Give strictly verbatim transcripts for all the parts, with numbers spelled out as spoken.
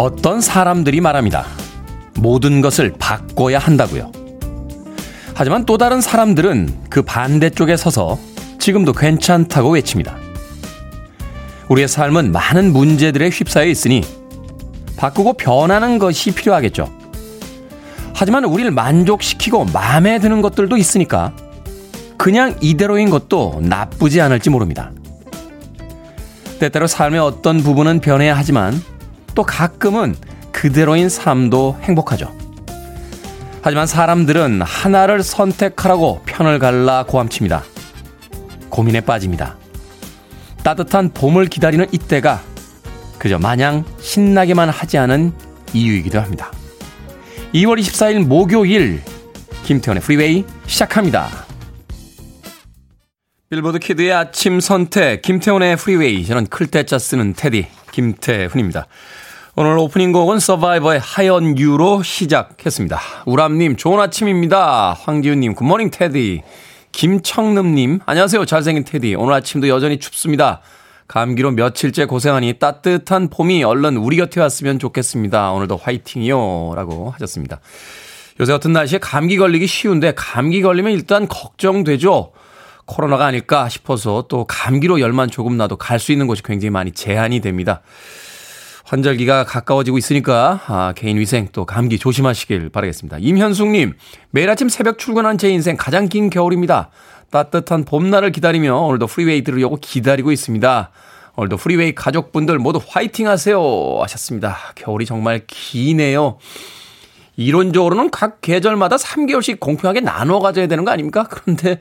어떤 사람들이 말합니다. 모든 것을 바꿔야 한다고요. 하지만 또 다른 사람들은 그 반대쪽에 서서 지금도 괜찮다고 외칩니다. 우리의 삶은 많은 문제들에 휩싸여 있으니 바꾸고 변하는 것이 필요하겠죠. 하지만 우리를 만족시키고 마음에 드는 것들도 있으니까 그냥 이대로인 것도 나쁘지 않을지 모릅니다. 때때로 삶의 어떤 부분은 변해야 하지만 또 가끔은 그대로인 삶도 행복하죠. 하지만 사람들은 하나를 선택하라고 편을 갈라 고함칩니다. 고민에 빠집니다. 따뜻한 봄을 기다리는 이때가 그저 마냥 신나게만 하지 않은 이유이기도 합니다. 이월 이십사일 목요일 김태훈의 프리웨이 시작합니다. 빌보드 키드의 아침 선택 김태훈의 프리웨이, 저는 클 때 짜 쓰는 테디 김태훈입니다. 오늘 오프닝 곡은 서바이버의 하얀 유로 시작했습니다. 우람님 좋은 아침입니다. 황지윤님 굿모닝 테디. 김청름님 안녕하세요 잘생긴 테디. 오늘 아침도 여전히 춥습니다. 감기로 며칠째 고생하니 따뜻한 봄이 얼른 우리 곁에 왔으면 좋겠습니다. 오늘도 화이팅이요 라고 하셨습니다. 요새 같은 날씨에 감기 걸리기 쉬운데 감기 걸리면 일단 걱정되죠. 코로나가 아닐까 싶어서 또 감기로 열만 조금 나도 갈 수 있는 곳이 굉장히 많이 제한이 됩니다. 환절기가 가까워지고 있으니까 아, 개인 위생 또 감기 조심하시길 바라겠습니다. 임현숙님 매일 아침 새벽 출근한 제 인생 가장 긴 겨울입니다. 따뜻한 봄날을 기다리며 오늘도 프리웨이 들으려고 기다리고 있습니다. 오늘도 프리웨이 가족분들 모두 화이팅 하세요 하셨습니다. 겨울이 정말 기네요. 이론적으로는 각 계절마다 삼 개월씩 공평하게 나눠 가져야 되는 거 아닙니까? 그런데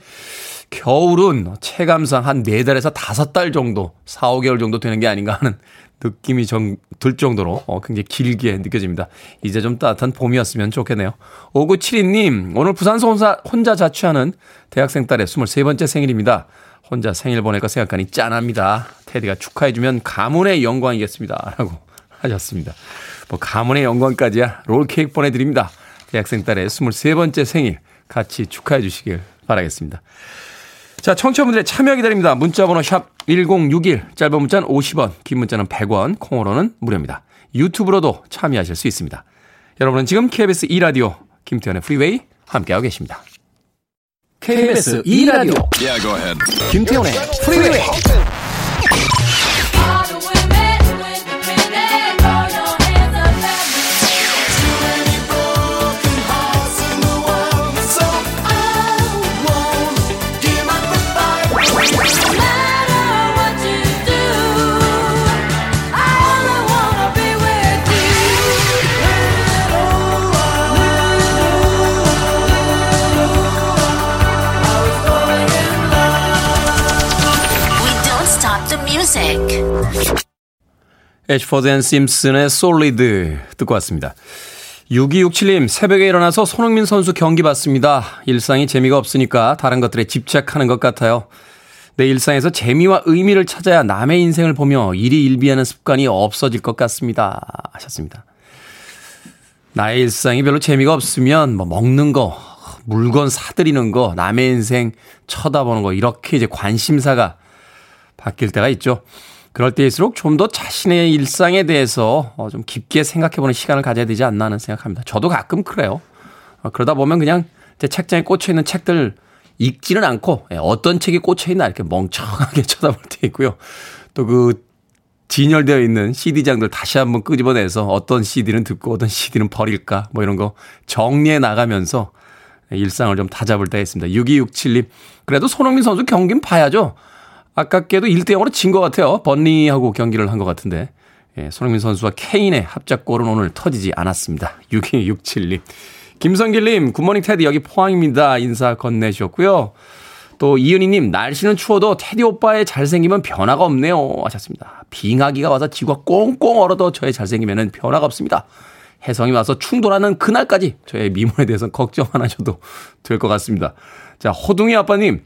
겨울은 체감상 한 네 달에서 다섯 달 정도, 사오 개월 정도 되는 게 아닌가 하는 느낌이 정, 들 정도로 어, 굉장히 길게 느껴집니다. 이제 좀 따뜻한 봄이었으면 좋겠네요. 오구칠이 님 오늘 부산에서 혼자, 혼자 자취하는 대학생 딸의 스물세 번째 생일입니다. 혼자 생일 보낼까 생각하니 짠합니다. 테디가 축하해주면 가문의 영광이겠습니다 라고 하셨습니다. 뭐 가문의 영광까지야 롤케이크 보내드립니다. 대학생 딸의 스물세 번째 생일 같이 축하해 주시길 바라겠습니다. 자, 청취자분들의 참여 기다립니다. 문자번호 샵 일공육일, 짧은 문자는 오십 원, 긴 문자는 백 원, 콩으로는 무료입니다. 유튜브로도 참여하실 수 있습니다. 여러분은 지금 케이비에스 이 라디오 김태현의 프리웨이 함께하고 계십니다. 케이비에스 이 라디오 yeah, go ahead. 김태현의 프리웨이. 애쉬포드 앤 심슨의 솔리드 듣고 왔습니다. 육이육칠 님 새벽에 일어나서 손흥민 선수 경기 봤습니다. 일상이 재미가 없으니까 다른 것들에 집착하는 것 같아요. 내 일상에서 재미와 의미를 찾아야 남의 인생을 보며 일이 일비하는 습관이 없어질 것 같습니다 하셨습니다. 나의 일상이 별로 재미가 없으면 뭐 먹는 거, 물건 사들이는 거, 남의 인생 쳐다보는 거, 이렇게 이제 관심사가 바뀔 때가 있죠. 그럴 때일수록 좀 더 자신의 일상에 대해서 좀 깊게 생각해보는 시간을 가져야 되지 않나 하는 생각합니다. 저도 가끔 그래요. 그러다 보면 그냥 제 책장에 꽂혀있는 책들 읽지는 않고 어떤 책이 꽂혀있나 이렇게 멍청하게 쳐다볼 때 있고요. 또 그 진열되어 있는 씨디장들 다시 한번 끄집어내서 어떤 씨디는 듣고 어떤 씨디는 버릴까 뭐 이런 거 정리해 나가면서 일상을 좀 다잡을 때가 있습니다. 육이육칠 님 그래도 손흥민 선수 경기는 봐야죠. 아깝게도 일 대 영으로 진 것 같아요. 번리하고 경기를 한 것 같은데. 예, 손흥민 선수와 케인의 합작골은 오늘 터지지 않았습니다. 육이육칠 님. 김성길님 굿모닝 테디, 여기 포항입니다. 인사 건네주셨고요. 또 이은희님 날씨는 추워도 테디 오빠의 잘생김은 변화가 없네요 하셨습니다. 빙하기가 와서 지구가 꽁꽁 얼어도 저의 잘생김에는 변화가 없습니다. 혜성이 와서 충돌하는 그날까지 저의 미모에 대해서는 걱정 안 하셔도 될 것 같습니다. 자, 호둥이 아빠님.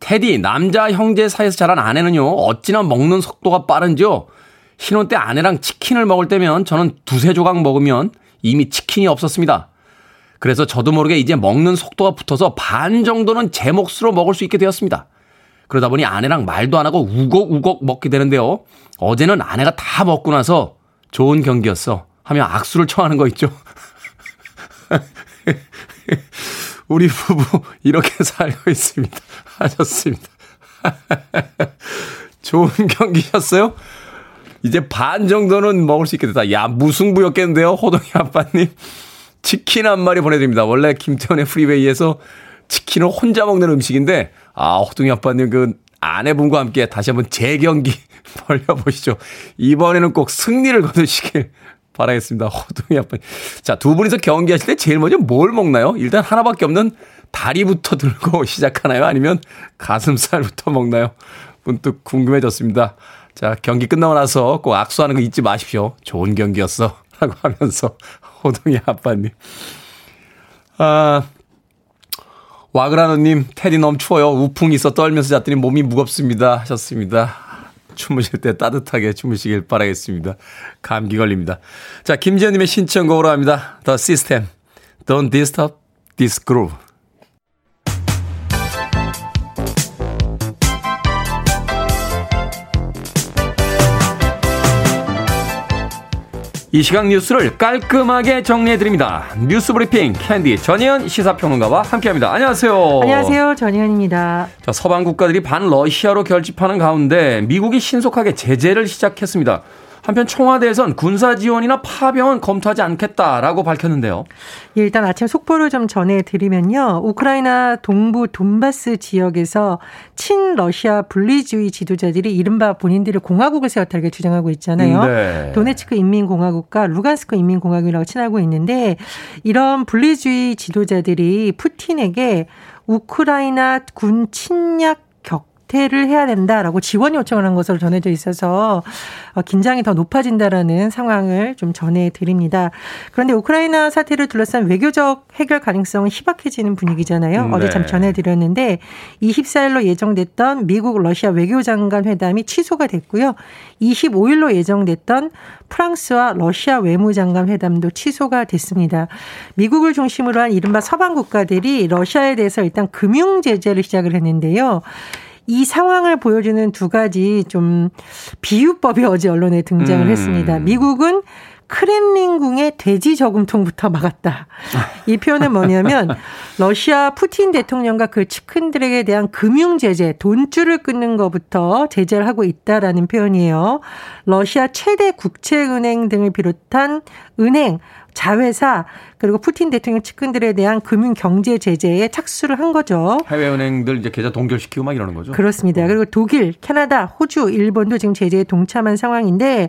테디, 남자 형제 사이에서 자란 아내는요, 어찌나 먹는 속도가 빠른지요. 신혼 때 아내랑 치킨을 먹을 때면 저는 두세 조각 먹으면 이미 치킨이 없었습니다. 그래서 저도 모르게 이제 먹는 속도가 붙어서 반 정도는 제 몫으로 먹을 수 있게 되었습니다. 그러다 보니 아내랑 말도 안 하고 우걱우걱 먹게 되는데요. 어제는 아내가 다 먹고 나서 좋은 경기였어 하며 악수를 청하는 거 있죠. 우리 부부 이렇게 살고 있습니다 하셨습니다. 좋은 경기였어요? 이제 반 정도는 먹을 수 있게 됐다. 야, 무승부였겠는데요, 호동이 아빠님. 치킨 한 마리 보내드립니다. 원래 김태훈의 프리웨이에서 치킨을 혼자 먹는 음식인데, 아, 호동이 아빠님 그 아내분과 함께 다시 한번 재경기 벌려보시죠. 이번에는 꼭 승리를 거두시길 바라겠습니다. 호동이 아빠님. 자, 두 분이서 경기하실 때 제일 먼저 뭘 먹나요? 일단 하나밖에 없는 다리부터 들고 시작하나요? 아니면 가슴살부터 먹나요? 문득 궁금해졌습니다. 자, 경기 끝나고 나서 꼭 악수하는 거 잊지 마십시오. 좋은 경기였어 라고 하면서 호동이 아빠님. 아, 와그라노님, 테디 너무 추워요. 우풍이 있어 떨면서 잤더니 몸이 무겁습니다 하셨습니다. 주무실 때 따뜻하게 주무시길 바라겠습니다. 감기 걸립니다. 자, 김지현님의 신청곡으로 합니다. The System, Don't Disturb This Groove. 이 시각 뉴스를 깔끔하게 정리해드립니다. 뉴스브리핑 캔디 전희연 시사평론가와 함께합니다. 안녕하세요. 안녕하세요. 전희연입니다. 자, 서방 국가들이 반러시아로 결집하는 가운데 미국이 신속하게 제재를 시작했습니다. 한편 청와대에선 군사 지원이나 파병은 검토하지 않겠다라고 밝혔는데요. 예, 일단 아침 속보를 좀 전해드리면요. 우크라이나 동부 돈바스 지역에서 친러시아 분리주의 지도자들이 이른바 본인들을 공화국을 세웠다 이렇게 주장하고 있잖아요. 네. 도네츠크 인민공화국과 루간스크 인민공화국이라고 친하고 있는데, 이런 분리주의 지도자들이 푸틴에게 우크라이나 군 침략 를 해야 된다라고 지원 요청을 한 것으로 전해져 있어서 긴장이 더 높아진다라는 상황을 좀 전해드립니다. 그런데 우크라이나 사태를 둘러싼 외교적 해결 가능성은 희박해지는 분위기잖아요. 네. 어제 잠시 전해드렸는데 이십사일로 예정됐던 미국 러시아 외교장관 회담이 취소가 됐고요. 이십오일로 예정됐던 프랑스와 러시아 외무장관 회담도 취소가 됐습니다. 미국을 중심으로 한 이른바 서방 국가들이 러시아에 대해서 일단 금융 제재를 시작을 했는데요. 이 상황을 보여주는 두 가지 좀 비유법이 어제 언론에 등장을 음. 했습니다. 미국은 크렘린궁의 돼지 저금통부터 막았다. 이 표현은 뭐냐면 러시아 푸틴 대통령과 그 측근들에게 대한 금융 제재, 돈줄을 끊는 것부터 제재를 하고 있다라는 표현이에요. 러시아 최대 국채은행 등을 비롯한 은행, 자회사, 그리고 푸틴 대통령 측근들에 대한 금융 경제 제재에 착수를 한 거죠. 해외은행들 이제 계좌 동결시키고 막 이러는 거죠. 그렇습니다. 그리고 독일, 캐나다, 호주, 일본도 지금 제재에 동참한 상황인데,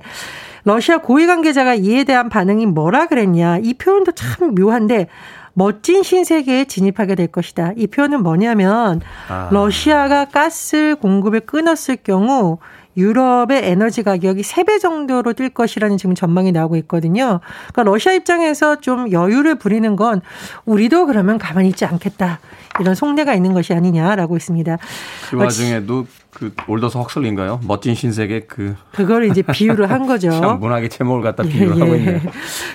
러시아 고위 관계자가 이에 대한 반응이 뭐라 그랬냐. 이 표현도 참 묘한데, 멋진 신세계에 진입하게 될 것이다. 이 표현은 뭐냐면 아. 러시아가 가스 공급을 끊었을 경우 유럽의 에너지 가격이 세 배 정도로 뛸 것이라는 지금 전망이 나오고 있거든요. 그러니까 러시아 입장에서 좀 여유를 부리는 건 우리도 그러면 가만히 있지 않겠다, 이런 속내가 있는 것이 아니냐라고 있습니다. 그 와중에도 그 올더서 헉슬리인가요? 멋진 신세계 그. 그걸 이제 비유를 한 거죠. 참 문학의 제목을 갖다 비유를 예, 하고 있네요. 예.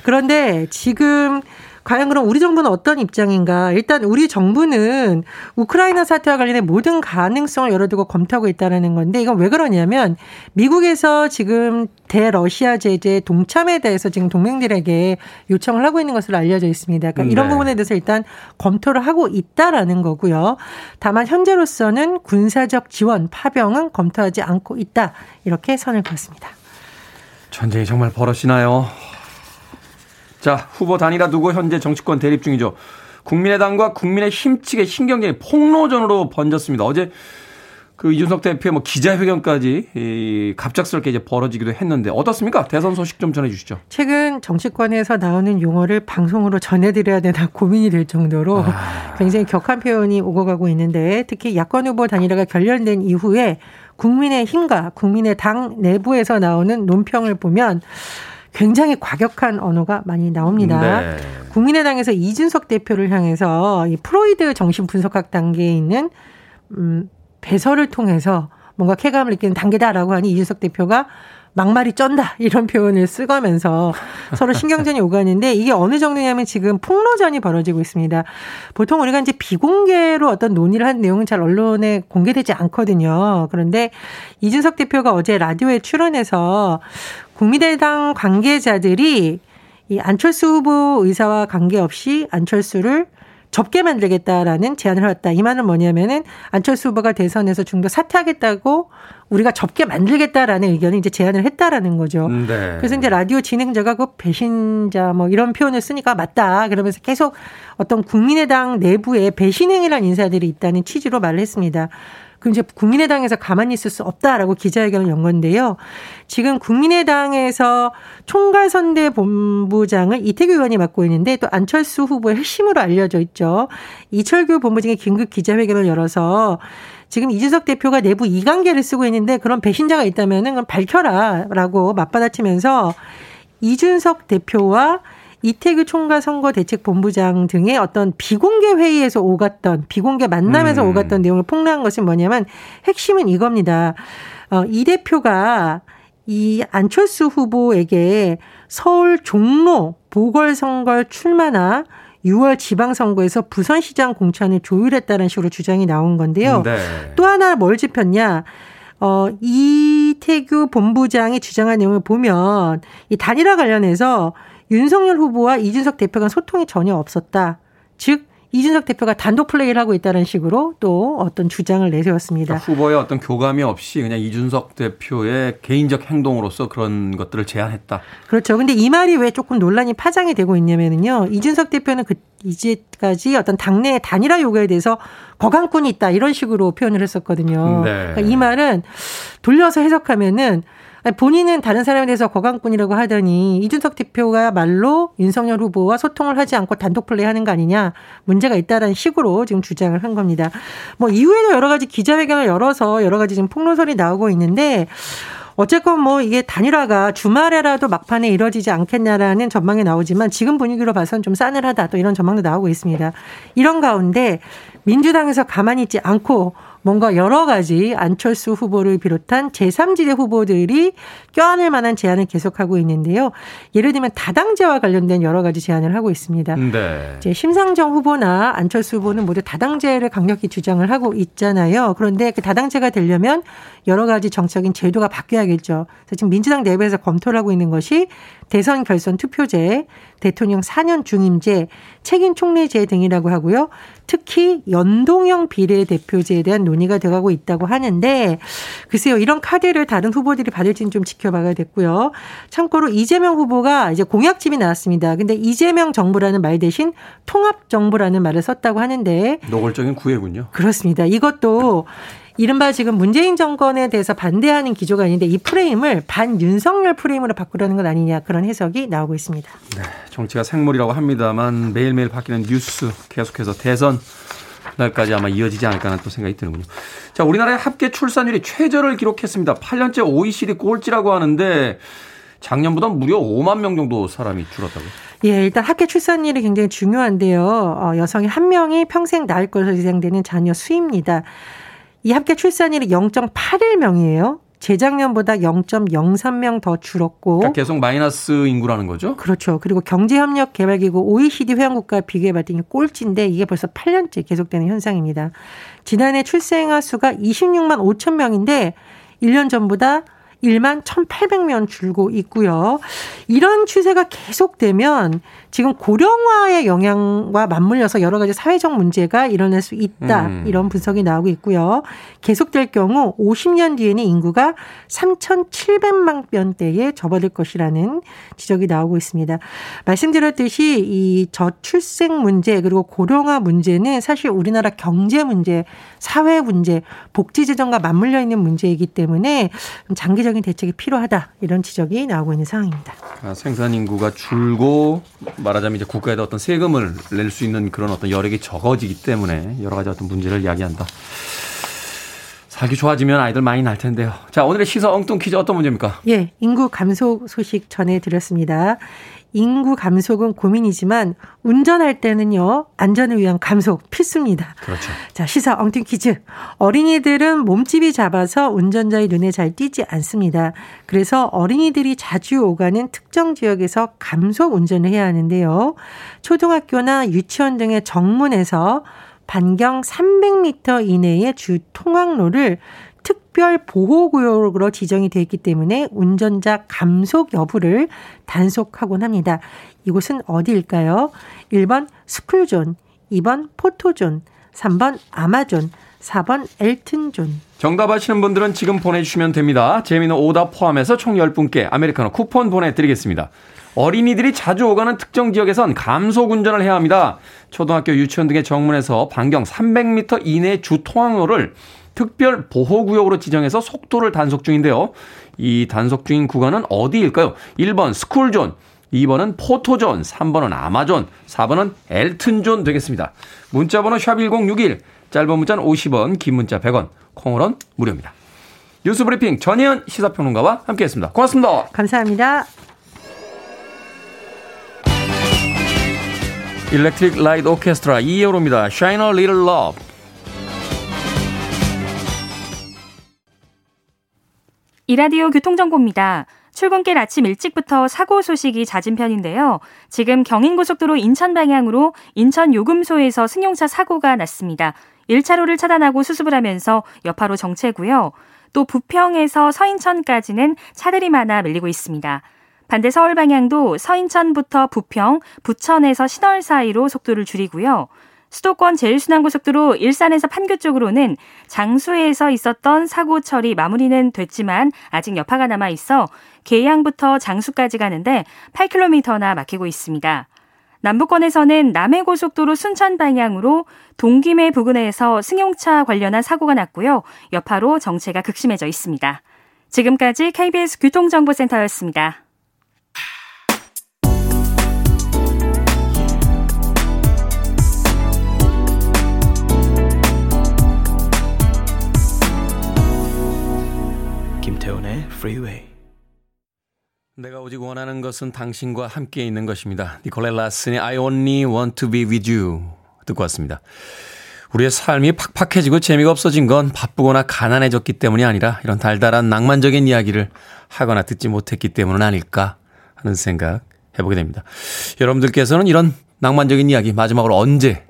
그런데 지금 과연 그럼 우리 정부는 어떤 입장인가? 일단 우리 정부는 우크라이나 사태와 관련해 모든 가능성을 열어두고 검토하고 있다는 건데, 이건 왜 그러냐면 미국에서 지금 대러시아 제재 동참에 대해서 지금 동맹들에게 요청을 하고 있는 것으로 알려져 있습니다. 그러니까 이런 네. 부분에 대해서 일단 검토를 하고 있다라는 거고요. 다만 현재로서는 군사적 지원, 파병은 검토하지 않고 있다, 이렇게 선을 그었습니다. 전쟁이 정말 벌어지나요? 자, 후보 단일화 두고 현재 정치권 대립 중이죠. 국민의당과 국민의힘 측의 신경전이 폭로전으로 번졌습니다. 어제 그 이준석 대표의 뭐 기자회견까지 이 갑작스럽게 이제 벌어지기도 했는데 어떻습니까? 대선 소식 좀 전해주시죠. 최근 정치권에서 나오는 용어를 방송으로 전해드려야 되나 고민이 될 정도로 아. 굉장히 격한 표현이 오고 가고 있는데, 특히 야권 후보 단일화가 결렬된 이후에 국민의힘과 국민의당 내부에서 나오는 논평을 보면 굉장히 과격한 언어가 많이 나옵니다. 네. 국민의당에서 이준석 대표를 향해서 이 프로이드 정신분석학 단계에 있는 음, 배설을 통해서 뭔가 쾌감을 느끼는 단계다라고 하니 이준석 대표가 막말이 쩐다, 이런 표현을 쓰면서 서로 신경전이 오가는데, 이게 어느 정도냐면 지금 폭로전이 벌어지고 있습니다. 보통 우리가 이제 비공개로 어떤 논의를 한 내용은 잘 언론에 공개되지 않거든요. 그런데 이준석 대표가 어제 라디오에 출연해서 국민의당 관계자들이 이 안철수 후보 의사와 관계없이 안철수를 접게 만들겠다라는 제안을 해왔다. 이 말은 뭐냐면은 안철수 후보가 대선에서 중도 사퇴하겠다고 우리가 접게 만들겠다라는 의견을 이제 제안을 했다라는 거죠. 네. 그래서 이제 라디오 진행자가 그 배신자 뭐 이런 표현을 쓰니까 맞다. 그러면서 계속 어떤 국민의당 내부에 배신행위라는 인사들이 있다는 취지로 말을 했습니다. 그럼 이제 국민의당에서 가만히 있을 수 없다라고 기자회견을 연 건데요. 지금 국민의당에서 총괄선대본부장을 이태규 의원이 맡고 있는데 또 안철수 후보의 핵심으로 알려져 있죠. 이철규 본부장이 긴급 기자회견을 열어서 지금 이준석 대표가 내부 이관계를 쓰고 있는데 그런 배신자가 있다면 그건 밝혀라라고 맞받아치면서 이준석 대표와 이태규 총괄선거대책본부장 등의 어떤 비공개 회의에서 오갔던 비공개 만남에서 음. 오갔던 내용을 폭로한 것은 뭐냐면 핵심은 이겁니다. 어, 이 대표가 이 안철수 후보에게 서울 종로 보궐선거 출마나 유월 지방선거에서 부산시장 공천을 조율했다는 식으로 주장이 나온 건데요. 네. 또 하나 뭘 짚었냐. 어, 이태규 본부장이 주장한 내용을 보면 이 단일화 관련해서 윤석열 후보와 이준석 대표 간 소통이 전혀 없었다. 즉 이준석 대표가 단독 플레이를 하고 있다는 식으로 또 어떤 주장을 내세웠습니다. 그러니까 후보의 어떤 교감이 없이 그냥 이준석 대표의 개인적 행동으로서 그런 것들을 제안했다. 그렇죠. 그런데 이 말이 왜 조금 논란이 파장이 되고 있냐면요. 이준석 대표는 그 이제까지 어떤 당내의 단일화 요구에 대해서 거강꾼이 있다 이런 식으로 표현을 했었거든요. 네. 그러니까 이 말은 돌려서 해석하면은 본인은 다른 사람에 대해서 거강꾼이라고 하더니 이준석 대표가 말로 윤석열 후보와 소통을 하지 않고 단독 플레이하는 거 아니냐 문제가 있다라는 식으로 지금 주장을 한 겁니다. 뭐 이후에도 여러 가지 기자회견을 열어서 여러 가지 지금 폭로설이 나오고 있는데 어쨌건 뭐 이게 단일화가 주말에라도 막판에 이뤄지지 않겠냐라는 전망이 나오지만 지금 분위기로 봐서는 좀 싸늘하다 또 이런 전망도 나오고 있습니다. 이런 가운데 민주당에서 가만히 있지 않고 뭔가 여러 가지 안철수 후보를 비롯한 제삼지대 후보들이 껴안을 만한 제안을 계속하고 있는데요. 예를 들면 다당제와 관련된 여러 가지 제안을 하고 있습니다. 네. 이제 심상정 후보나 안철수 후보는 모두 다당제를 강력히 주장을 하고 있잖아요. 그런데 그 다당제가 되려면 여러 가지 정적인 제도가 바뀌어야겠죠. 그래서 지금 민주당 내부에서 검토를 하고 있는 것이 대선 결선 투표제, 대통령 사 년 중임제, 책임 총리제 등이라고 하고요. 특히 연동형 비례대표제에 대한 논의가 돼가고 있다고 하는데 글쎄요. 이런 카드를 다른 후보들이 받을지는 좀 지켜봐야 됐고요. 참고로 이재명 후보가 이제 공약집이 나왔습니다. 근데 이재명 정부라는 말 대신 통합정부라는 말을 썼다고 하는데. 노골적인 구애군요. 그렇습니다. 이것도 이른바 지금 문재인 정권에 대해서 반대하는 기조가 있는데 이 프레임을 반윤석열 프레임으로 바꾸려는 건 아니냐 그런 해석이 나오고 있습니다. 네, 정치가 생물이라고 합니다만 매일매일 바뀌는 뉴스 계속해서 대선 날까지 아마 이어지지 않을까 하는 또 생각이 드는군요. 자, 우리나라의 합계 출산율이 최저를 기록했습니다. 팔 년째 오이시디 꼴찌라고 하는데 작년보다 무려 오만 명 정도 사람이 줄었다고요? 예, 일단 합계 출산율이 굉장히 중요한데요. 어, 여성이 한 명이 평생 낳을 것으로 예상되는 자녀 수입니다. 이 합계 출산율이 영 점 팔일 명이에요. 재작년보다 영 점 영삼 명 더 줄었고. 그러니까 계속 마이너스 인구라는 거죠? 그렇죠. 그리고 경제협력개발기구 오이시디 회원국과 비교해봤더니 꼴찌인데 이게 벌써 팔 년째 계속되는 현상입니다. 지난해 출생아 수가 이십육만 오천 명인데 일 년 전보다 일만 천팔백 명 줄고 있고요. 이런 추세가 계속되면 지금 고령화의 영향과 맞물려서 여러 가지 사회적 문제가 일어날 수 있다. 음. 이런 분석이 나오고 있고요. 계속될 경우 오십 년 뒤에는 인구가 삼천칠백만 명대에 접어들 것이라는 지적이 나오고 있습니다. 말씀드렸듯이 이 저출생 문제 그리고 고령화 문제는 사실 우리나라 경제 문제, 사회 문제, 복지 재정과 맞물려 있는 문제이기 때문에 장기적인 대책이 필요하다 이런 지적이 나오고 있는 상황입니다. 아, 생산 인구가 줄고 말하자면 이제 국가에다 어떤 세금을 낼 수 있는 그런 어떤 여력이 적어지기 때문에 여러 가지 어떤 문제를 이야기한다. 살기 좋아지면 아이들 많이 날 텐데요. 자, 오늘의 시사 엉뚱 퀴즈 어떤 문제입니까? 예, 인구 감소 소식 전해드렸습니다. 인구 감소는 고민이지만 운전할 때는요 안전을 위한 감속 필수입니다. 그렇죠. 자, 시사 엉뚱 퀴즈. 어린이들은 몸집이 작아서 운전자의 눈에 잘 띄지 않습니다. 그래서 어린이들이 자주 오가는 특정 지역에서 감속 운전을 해야 하는데요. 초등학교나 유치원 등의 정문에서 반경 삼백 미터 이내의 주 통학로를 특별보호구역으로 지정이 되어 있기 때문에 운전자 감속 여부를 단속하곤 합니다. 이곳은 어디일까요? 일 번 스쿨존, 이 번 포토존, 삼 번 아마존, 사 번 엘튼존. 정답 아시는 분들은 지금 보내주시면 됩니다. 재미있는 오답 포함해서 총 열 분께 아메리카노 쿠폰 보내드리겠습니다. 어린이들이 자주 오가는 특정 지역에선 감속 운전을 해야 합니다. 초등학교, 유치원 등의 정문에서 반경 삼백 미터 이내의 주 통학로를 특별 보호구역으로 지정해서 속도를 단속 중인데요. 이 단속 중인 구간은 어디일까요? 일 번 스쿨존, 이 번은 포토존, 삼 번은 아마존, 사 번은 엘튼존 되겠습니다. 문자번호 샵일공육일, 짧은 문자는 오십 원, 긴 문자 백 원, 콩으로는 무료입니다. 뉴스브리핑 전혜연 시사평론가와 함께했습니다. 고맙습니다. 감사합니다. Electric Light Orchestra 이어로입니다. Shine a Little Love. 이 라디오 교통정보입니다. 출근길 아침 일찍부터 사고 소식이 잦은 편인데요. 지금 경인고속도로 인천 방향으로 인천 요금소에서 승용차 사고가 났습니다. 일 차로를 차단하고 수습을 하면서 여파로 정체고요. 또 부평에서 서인천까지는 차들이 많아 밀리고 있습니다. 반대 서울 방향도 서인천부터 부평, 부천에서 신월 사이로 속도를 줄이고요. 수도권 제일 순환고속도로 일산에서 판교 쪽으로는 장수에서 있었던 사고 처리 마무리는 됐지만 아직 여파가 남아 있어 계양부터 장수까지 가는데 팔 킬로미터나 막히고 있습니다. 남부권에서는 남해고속도로 순천 방향으로 동김해 부근에서 승용차 관련한 사고가 났고요. 여파로 정체가 극심해져 있습니다. 지금까지 케이비에스 교통정보센터였습니다. 김태훈의 프리웨이. 내가 오직 원하는 것은 당신과 함께 있는 것입니다. 니콜레 라슨의 I only want to be with you 듣고 왔습니다. 우리의 삶이 팍팍해지고 재미가 없어진 건 바쁘거나 가난해졌기 때문이 아니라 이런 달달한 낭만적인 이야기를 하거나 듣지 못했기 때문은 아닐까 하는 생각 해보게 됩니다. 여러분들께서는 이런 낭만적인 이야기 마지막으로 언제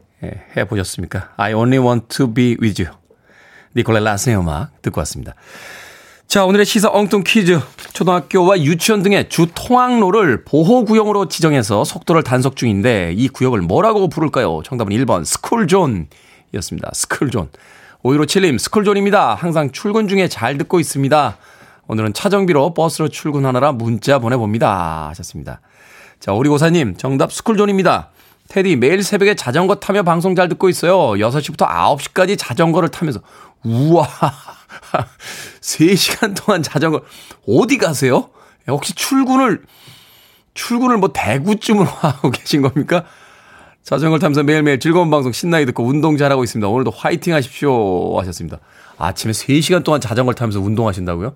해보셨습니까? I only want to be with you. 니콜레 라슨의 음악 듣고 왔습니다. 자, 오늘의 시사 엉뚱 퀴즈. 초등학교와 유치원 등의 주 통학로를 보호구역으로 지정해서 속도를 단속 중인데 이 구역을 뭐라고 부를까요? 정답은 일 번 스쿨존이었습니다. 스쿨존. 오일오칠님 스쿨존입니다. 항상 출근 중에 잘 듣고 있습니다. 오늘은 차정비로 버스로 출근하느라 문자 보내봅니다 하셨습니다. 자, 오리고사님 정답 스쿨존입니다. 테디 매일 새벽에 자전거 타며 방송 잘 듣고 있어요. 여섯 시부터 아홉 시까지 자전거를 타면서 우와 세 시간 동안 자전거 어디 가세요? 혹시 출근을 출근을 뭐 대구쯤으로 하고 계신 겁니까? 자전거를 타면서 매일매일 즐거운 방송 신나게 듣고 운동 잘하고 있습니다. 오늘도 화이팅 하십시오 하셨습니다. 아침에 세 시간 동안 자전거를 타면서 운동하신다고요?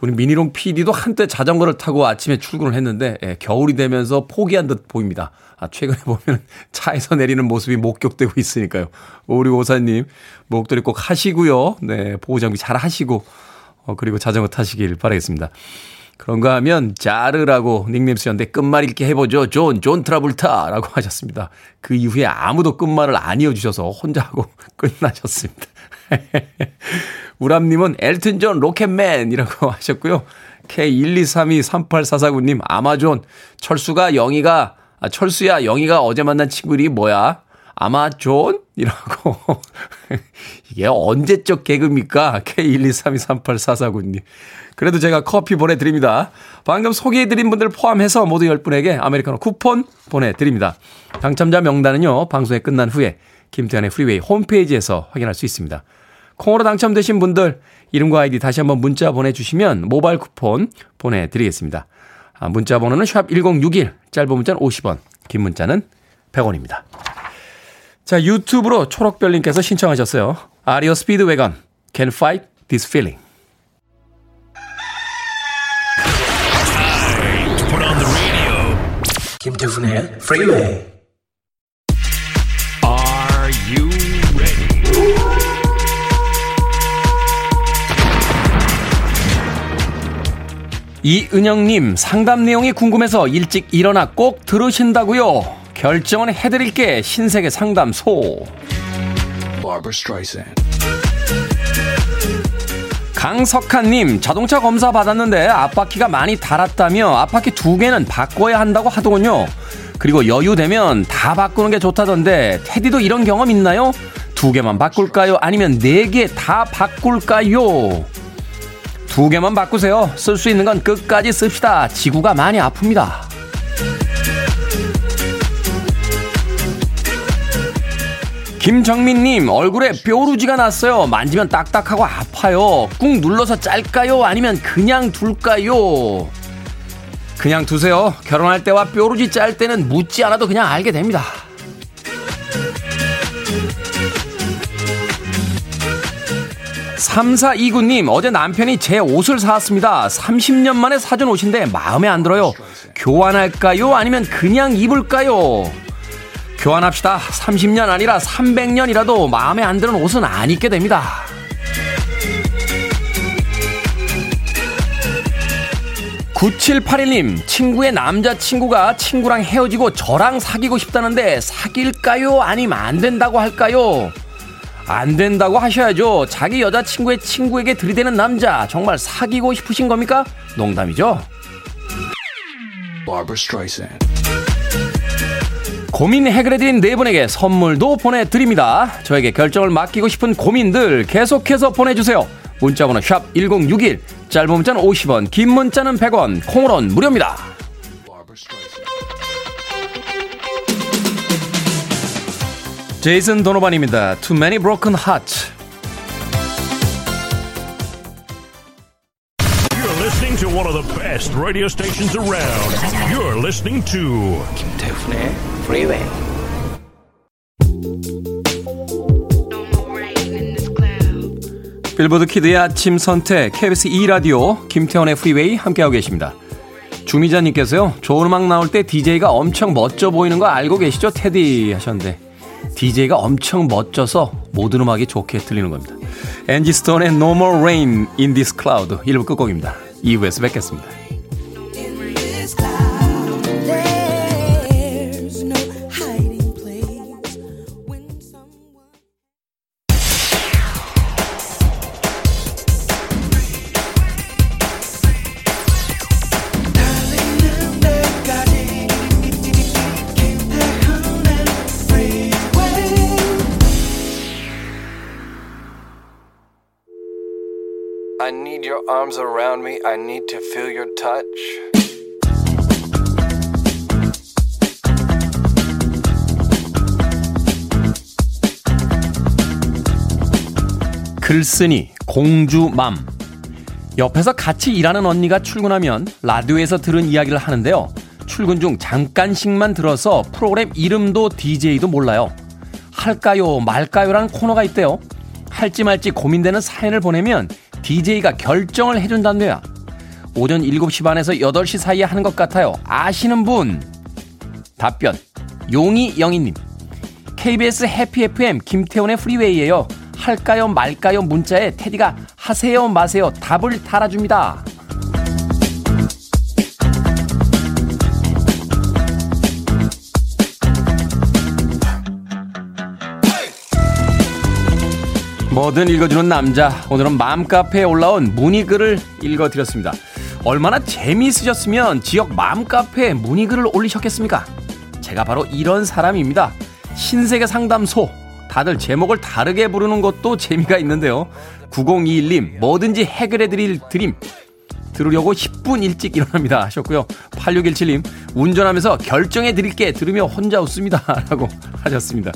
우리 미니롱 피디도 한때 자전거를 타고 아침에 출근을 했는데 예, 겨울이 되면서 포기한 듯 보입니다. 아, 최근에 보면 차에서 내리는 모습이 목격되고 있으니까요. 우리 오사님 목도리 꼭 하시고요. 네, 보호장비 잘 하시고 어, 그리고 자전거 타시길 바라겠습니다. 그런가 하면 자르라고 닉네임 쓰셨는데 끝말 읽기 해보죠. 존, 존 트라블타라고 하셨습니다. 그 이후에 아무도 끝말을 안 이어주셔서 혼자 하고 끝나셨습니다. 우람님은 엘튼존 로켓맨이라고 하셨고요. 케이 일이삼이삼팔사사구님 아마존 철수가 영희가 아, 철수야 영희가 어제 만난 친구 이름이 뭐야? 아마존이라고. 이게 언제적 개그입니까? 케이 일이삼이삼팔사사구님. 그래도 제가 커피 보내드립니다. 방금 소개해드린 분들 포함해서 모두 열 분에게 아메리카노 쿠폰 보내드립니다. 당첨자 명단은요. 방송이 끝난 후에 김태현의 프리웨이 홈페이지에서 확인할 수 있습니다. 콩으로 당첨되신 분들 이름과 아이디 다시 한번 문자 보내주시면 모바일 쿠폰 보내드리겠습니다. 아, 문자 번호는 샵일공육일, 짧은 문자는 오십 원, 긴 문자는 백 원입니다. 자, 유튜브로 초록별님께서 신청하셨어요. 아리오 스피드웨건, Can Fight This Feeling. Put on the radio. 김태훈의 Freeway. Are you ready? 이은영님 상담 내용이 궁금해서 일찍 일어나 꼭 들으신다고요. 결정은 해드릴게. 신세계 상담소. 강석한님, 자동차 검사 받았는데 앞바퀴가 많이 닳았다며 앞바퀴 두 개는 바꿔야 한다고 하더군요. 그리고 여유되면 다 바꾸는 게 좋다던데 테디도 이런 경험 있나요? 두 개만 바꿀까요? 아니면 네 개 다 바꿀까요? 두 개만 바꾸세요. 쓸 수 있는 건 끝까지 씁시다. 지구가 많이 아픕니다. 김정민님, 얼굴에 뾰루지가 났어요. 만지면 딱딱하고 아파요. 꾹 눌러서 짤까요? 아니면 그냥 둘까요? 그냥 두세요. 결혼할 때와 뾰루지 짤 때는 묻지 않아도 그냥 알게 됩니다. 삼사이구 님, 어제 남편이 제 옷을 사왔습니다. 삼십 년 만에 사준 옷인데 마음에 안 들어요. 교환할까요? 아니면 그냥 입을까요? 교환합시다. 삼십 년 아니라 삼백 년이라도 마음에 안 드는 옷은 안 입게 됩니다. 구칠팔일 님, 친구의 남자친구가 친구랑 헤어지고 저랑 사귀고 싶다는데 사귈까요? 아니면 안 된다고 할까요? 안 된다고 하셔야죠. 자기 여자친구의 친구에게 들이대는 남자, 정말 사귀고 싶으신 겁니까? 농담이죠. 고민 해결해드린 네 분에게 선물도 보내드립니다. 저에게 결정을 맡기고 싶은 고민들 계속해서 보내주세요. 문자번호 샵 일공육일, 짧은 문자는 오십 원, 긴 문자는 백 원, 콩으로는 무료입니다. 제이슨 도노반입니다. Too Many Broken Hearts. You're listening to one of the best radio stations around. You're listening to 김태훈의 Freeway. 빌보드 키드의 아침 선택 케이비에스 이 라디오 김태훈의 Freeway 함께하고 계십니다. 주미자님께서요, 좋은 음악 나올 때 디제이가 엄청 멋져 보이는 거 알고 계시죠? 테디 하셨는데, 디제이가 엄청 멋져서 모든 음악이 좋게 들리는 겁니다. 엔지 스톤의 No More Rain in This Cloud 일 부 끝곡입니다. 이 부에서 뵙겠습니다. I need your arms around me. I need to feel your touch. 글쓴이 공주맘. 옆에서 같이 일하는 언니가 출근하면 라디오에서 들은 이야기를 하는데요. 출근 중 잠깐씩만 들어서 프로그램 이름도 디제이도 몰라요. 할까요 말까요라는 코너가 있대요. 할지 말지 고민되는 사연을 보내면 디제이가 결정을 해준다네요. 오전 일곱 시 반에서 여덟 시 사이에 하는 것 같아요. 아시는 분? 답변 용이영이님, 케이비에스 해피 에프엠 김태훈의 프리웨이예요. 할까요 말까요 문자에 테디가 하세요 마세요 답을 달아줍니다. 뭐든 읽어주는 남자, 오늘은 맘카페에 올라온 문의글을 읽어드렸습니다. 얼마나 재미있으셨으면 지역 맘카페에 문의글을 올리셨겠습니까? 제가 바로 이런 사람입니다. 신세계 상담소, 다들 제목을 다르게 부르는 것도 재미가 있는데요. 구공이일 님, 뭐든지 해결해드릴 드림, 들으려고 십 분 일찍 일어납니다 하셨고요. 팔육일칠 님, 운전하면서 결정해드릴게 들으며 혼자 웃습니다 라고 하셨습니다.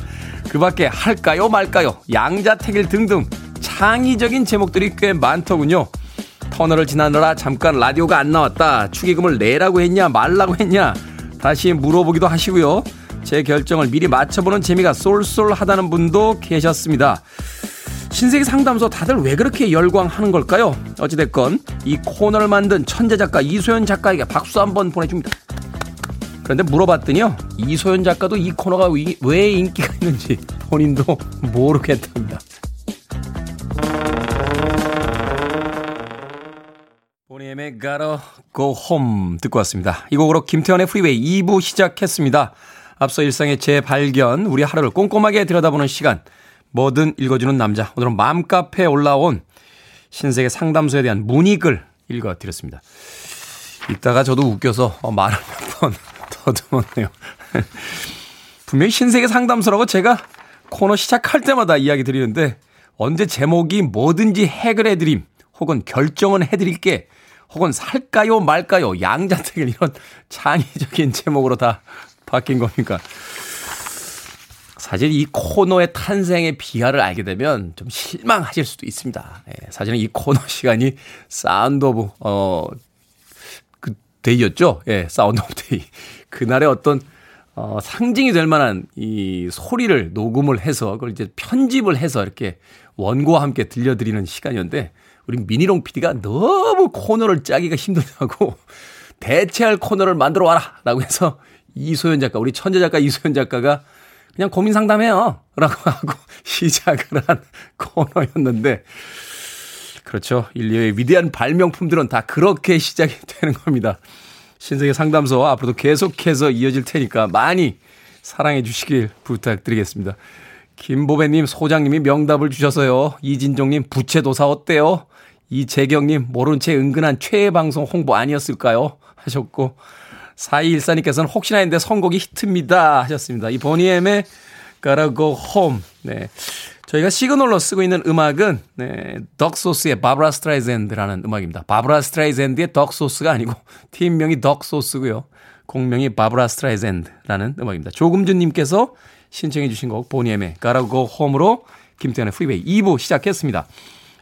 그 밖에 할까요 말까요, 양자택일 등등 창의적인 제목들이 꽤 많더군요. 터널을 지나느라 잠깐 라디오가 안 나왔다, 축의금을 내라고 했냐 말라고 했냐 다시 물어보기도 하시고요. 제 결정을 미리 맞춰보는 재미가 쏠쏠하다는 분도 계셨습니다. 신세계 상담소, 다들 왜 그렇게 열광하는 걸까요? 어찌됐건 이 코너를 만든 천재 작가 이소연 작가에게 박수 한번 보내줍니다. 그런데 물어봤더니요, 이소연 작가도 이 코너가 왜 인기가 있는지 본인도 모르겠답니다. 본인의 Gotta Go Home 듣고 왔습니다. 이 곡으로 김태현의 프리웨이 이 부 시작했습니다. 앞서 일상의 재발견, 우리 하루를 꼼꼼하게 들여다보는 시간, 뭐든 읽어주는 남자, 오늘은 맘카페에 올라온 신세계 상담소에 대한 문의글 읽어드렸습니다. 이따가 저도 웃겨서 말을 몇 번 더듬었네요. 분명히 신세계 상담소라고 제가 코너 시작할 때마다 이야기 드리는데 언제 제목이 뭐든지 해결해드림 혹은 결정은 해드릴게 혹은 살까요 말까요 양자택일 이런 창의적인 제목으로 다 바뀐 겁니까? 사실 이 코너의 탄생의 비하를 알게 되면 좀 실망하실 수도 있습니다. 예, 사실은 이 코너 시간이 사운드 오브 어, 그 데이였죠. 예, 사운드 오브 데이. 그날의 어떤 어, 상징이 될 만한 이 소리를 녹음을 해서 그걸 이제 편집을 해서 이렇게 원고와 함께 들려드리는 시간이었는데 우리 미니롱 피디가 너무 코너를 짜기가 힘들다고 대체할 코너를 만들어 와라 라고 해서 이소연 작가, 우리 천재 작가 이소연 작가가 그냥 고민 상담해요 라고 하고 시작을 한 코너였는데 그렇죠. 인류의 위대한 발명품들은 다 그렇게 시작이 되는 겁니다. 신세계 상담소 앞으로도 계속해서 이어질 테니까 많이 사랑해 주시길 부탁드리겠습니다. 김보배님, 소장님이 명답을 주셔서요. 이진종님, 부채도사 어때요? 이재경님, 모른 채 은근한 최애 방송 홍보 아니었을까요? 하셨고 사이일사님께서는 혹시나 했는데 선곡이 히트입니다 하셨습니다. 이 보니엠의 Gotta Go Home. 네. 저희가 시그널로 쓰고 있는 음악은 네, 덕소스의 바브라 스트라이샌드라는 음악입니다. 바브라 스트라이샌드의 덕소스가 아니고 팀명이 덕소스고요. 공명이 바브라 스트라이샌드라는 음악입니다. 조금준님께서 신청해 주신 곡 보니엠의 Gotta Go Home으로 김태현의 프리베이 이 부 시작했습니다.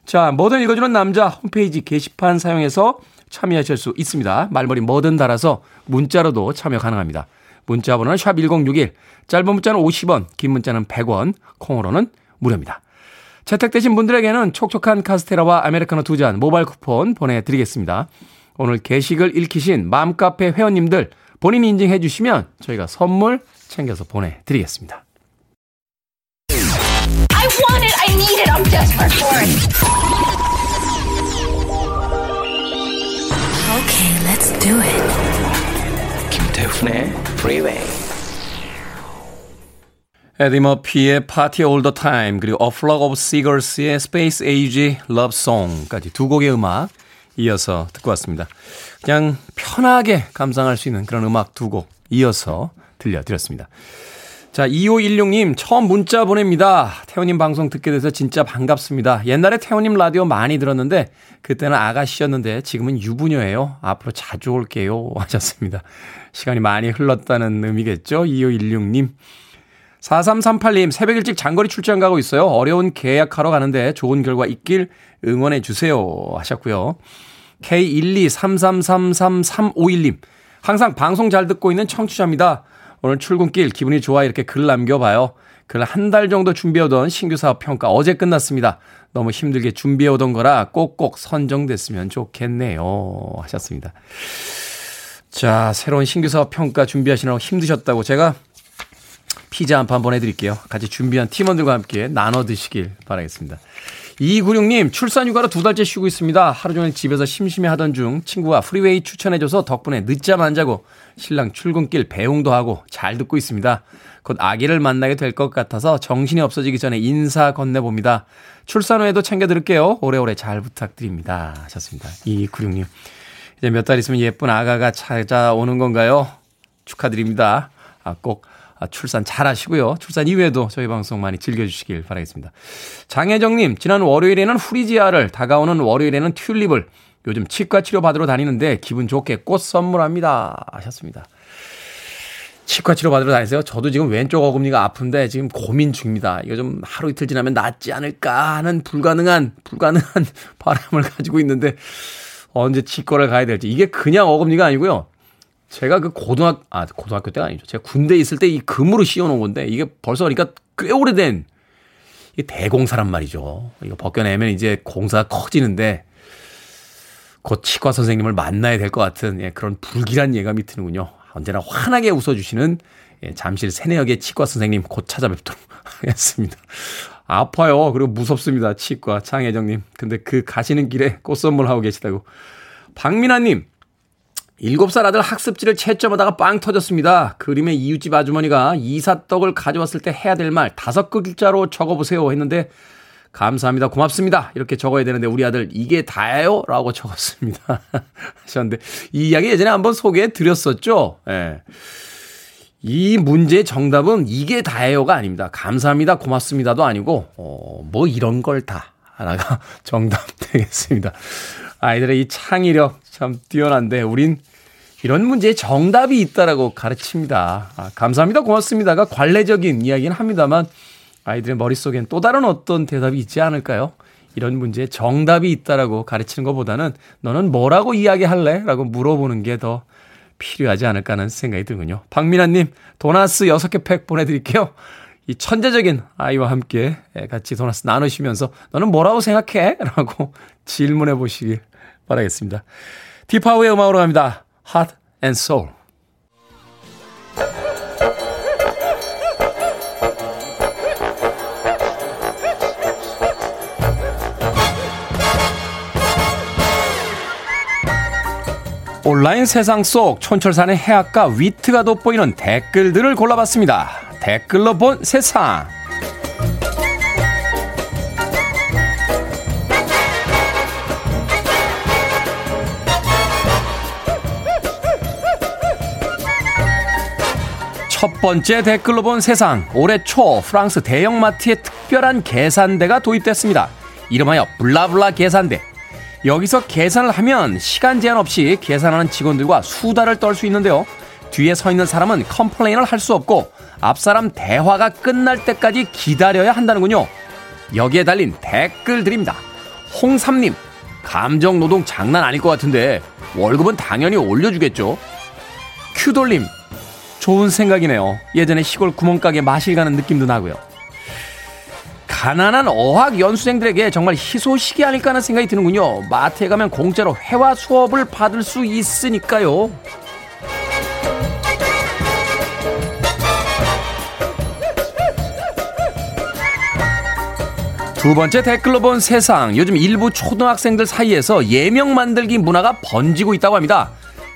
자, 뭐든 읽어주는 남자 홈페이지 게시판 사용해서 참여하실 수 있습니다. 말머리 뭐든 달아서 문자로도 참여 가능합니다. 문자 번호는 샵 천육십일, 짧은 문자는 오십 원, 긴 문자는 백 원, 콩으로는 무료입니다. 채택되신 분들에게는 촉촉한 카스테라와 아메리카노 두 잔 모바일 쿠폰 보내드리겠습니다. 오늘 게시글 읽히신 맘카페 회원님들 본인이 인증해 주시면 저희가 선물 챙겨서 보내드리겠습니다. I want it, I need it, I'm desperate for it. Okay, let's do it. 김태훈의 Freeway. 에디 머피의 Party All the Time 그리고 A Flock of Seagulls의 Space Age Love Song까지 두 곡의 음악 이어서 듣고 왔습니다. 그냥 편하게 감상할 수 있는 그런 음악 두 곡 이어서 들려드렸습니다. 자, 이오일육님 처음 문자 보냅니다. 태훈님 방송 듣게 돼서 진짜 반갑습니다. 옛날에 태훈님 라디오 많이 들었는데 그때는 아가씨였는데 지금은 유부녀예요. 앞으로 자주 올게요 하셨습니다. 시간이 많이 흘렀다는 의미겠죠. 이오일육님. 사삼삼팔님 새벽 일찍 장거리 출장 가고 있어요. 어려운 계약하러 가는데 좋은 결과 있길 응원해 주세요 하셨고요. 케이 일이삼삼삼삼삼오일님 항상 방송 잘 듣고 있는 청취자입니다. 오늘 출근길 기분이 좋아 이렇게 글 남겨봐요. 글 한 달 정도 준비해오던 신규 사업 평가 어제 끝났습니다. 너무 힘들게 준비해오던 거라 꼭꼭 선정됐으면 좋겠네요 하셨습니다. 자, 새로운 신규 사업 평가 준비하시느라고 힘드셨다고 제가 피자 한 판 보내드릴게요. 같이 준비한 팀원들과 함께 나눠 드시길 바라겠습니다. 이구육님 출산 휴가로 두 달째 쉬고 있습니다. 하루 종일 집에서 심심해하던 중 친구가 프리웨이 추천해줘서 덕분에 늦잠 안 자고 신랑 출근길 배웅도 하고 잘 듣고 있습니다. 곧 아기를 만나게 될 것 같아서 정신이 없어지기 전에 인사 건네봅니다. 출산 후에도 챙겨 드릴게요. 오래오래 잘 부탁드립니다 하셨습니다. 이구육님 이제 몇 달 있으면 예쁜 아가가 찾아오는 건가요? 축하드립니다. 아, 꼭 출산 잘하시고요. 출산 이후에도 저희 방송 많이 즐겨주시길 바라겠습니다. 장혜정님, 지난 월요일에는 후리지아를, 다가오는 월요일에는 튤립을, 요즘 치과 치료 받으러 다니는데 기분 좋게 꽃 선물합니다 하셨습니다. 치과 치료 받으러 다니세요? 저도 지금 왼쪽 어금니가 아픈데 지금 고민 중입니다. 이거 좀 하루 이틀 지나면 낫지 않을까 하는 불가능한 불가능한 바람을 가지고 있는데 언제 치과를 가야 될지. 이게 그냥 어금니가 아니고요. 제가 그 고등학교, 아, 고등학교 때가 아니죠. 제가 군대에 있을 때 이 금으로 씌워놓은 건데, 이게 벌써 그러니까 꽤 오래된, 이게 대공사란 말이죠. 이거 벗겨내면 이제 공사가 커지는데, 곧 치과 선생님을 만나야 될 것 같은, 예, 그런 불길한 예감이 드는군요. 언제나 환하게 웃어주시는, 예, 잠실 세내역의 치과 선생님 곧 찾아뵙도록 하겠습니다. 아파요. 그리고 무섭습니다. 치과, 장혜정님. 근데 그 가시는 길에 꽃 선물하고 계시다고. 박민아님. 일곱 살 아들 학습지를 채점하다가 빵 터졌습니다. 그림에 이웃집 아주머니가 이삿떡을 가져왔을 때 해야 될 말 다섯 글자로 적어보세요 했는데 감사합니다. 고맙습니다. 이렇게 적어야 되는데 우리 아들 이게 다예요? 라고 적었습니다. 하셨는데 이 이야기 예전에 한번 소개해드렸었죠. 예. 이 문제의 정답은 이게 다예요가 아닙니다. 감사합니다. 고맙습니다도 아니고 어, 뭐 이런 걸 다 하나가 정답 되겠습니다. 아이들의 이 창의력 참 뛰어난데 우린 이런 문제에 정답이 있다라고 가르칩니다. 아, 감사합니다. 고맙습니다가 관례적인 이야기는 합니다만 아이들의 머릿속엔 또 다른 어떤 대답이 있지 않을까요? 이런 문제에 정답이 있다라고 가르치는 것보다는 너는 뭐라고 이야기할래? 라고 물어보는 게 더 필요하지 않을까 하는 생각이 들군요. 박민아님 도나스 여섯 개 팩 보내드릴게요. 이 천재적인 아이와 함께 같이 도나스 나누시면서 너는 뭐라고 생각해? 라고 질문해 보시길 바라겠습니다. 디파우의 음악으로 갑니다. Heart and Soul. 온라인 세상 속 촌철산의 해학과 위트가 돋보이는 댓글들을 골라봤습니다. 댓글로 본 세상. 첫 번째 댓글로 본 세상. 올해 초 프랑스 대형마트에 특별한 계산대가 도입됐습니다. 이름하여 블라블라 계산대. 여기서 계산을 하면 시간 제한 없이 계산하는 직원들과 수다를 떨 수 있는데요. 뒤에 서 있는 사람은 컴플레인을 할 수 없고 앞사람 대화가 끝날 때까지 기다려야 한다는군요. 여기에 달린 댓글들입니다. 홍삼님, 감정노동 장난 아닐 것 같은데 월급은 당연히 올려주겠죠. 큐돌님, 좋은 생각이네요. 예전에 시골 구멍가게 마실 가는 느낌도 나고요. 가난한 어학 연수생들에게 정말 희소식이 아닐까 하는 생각이 드는군요. 마트에 가면 공짜로 회화 수업을 받을 수 있으니까요. 두 번째 댓글로 본 세상. 요즘 일부 초등학생들 사이에서 예명 만들기 문화가 번지고 있다고 합니다.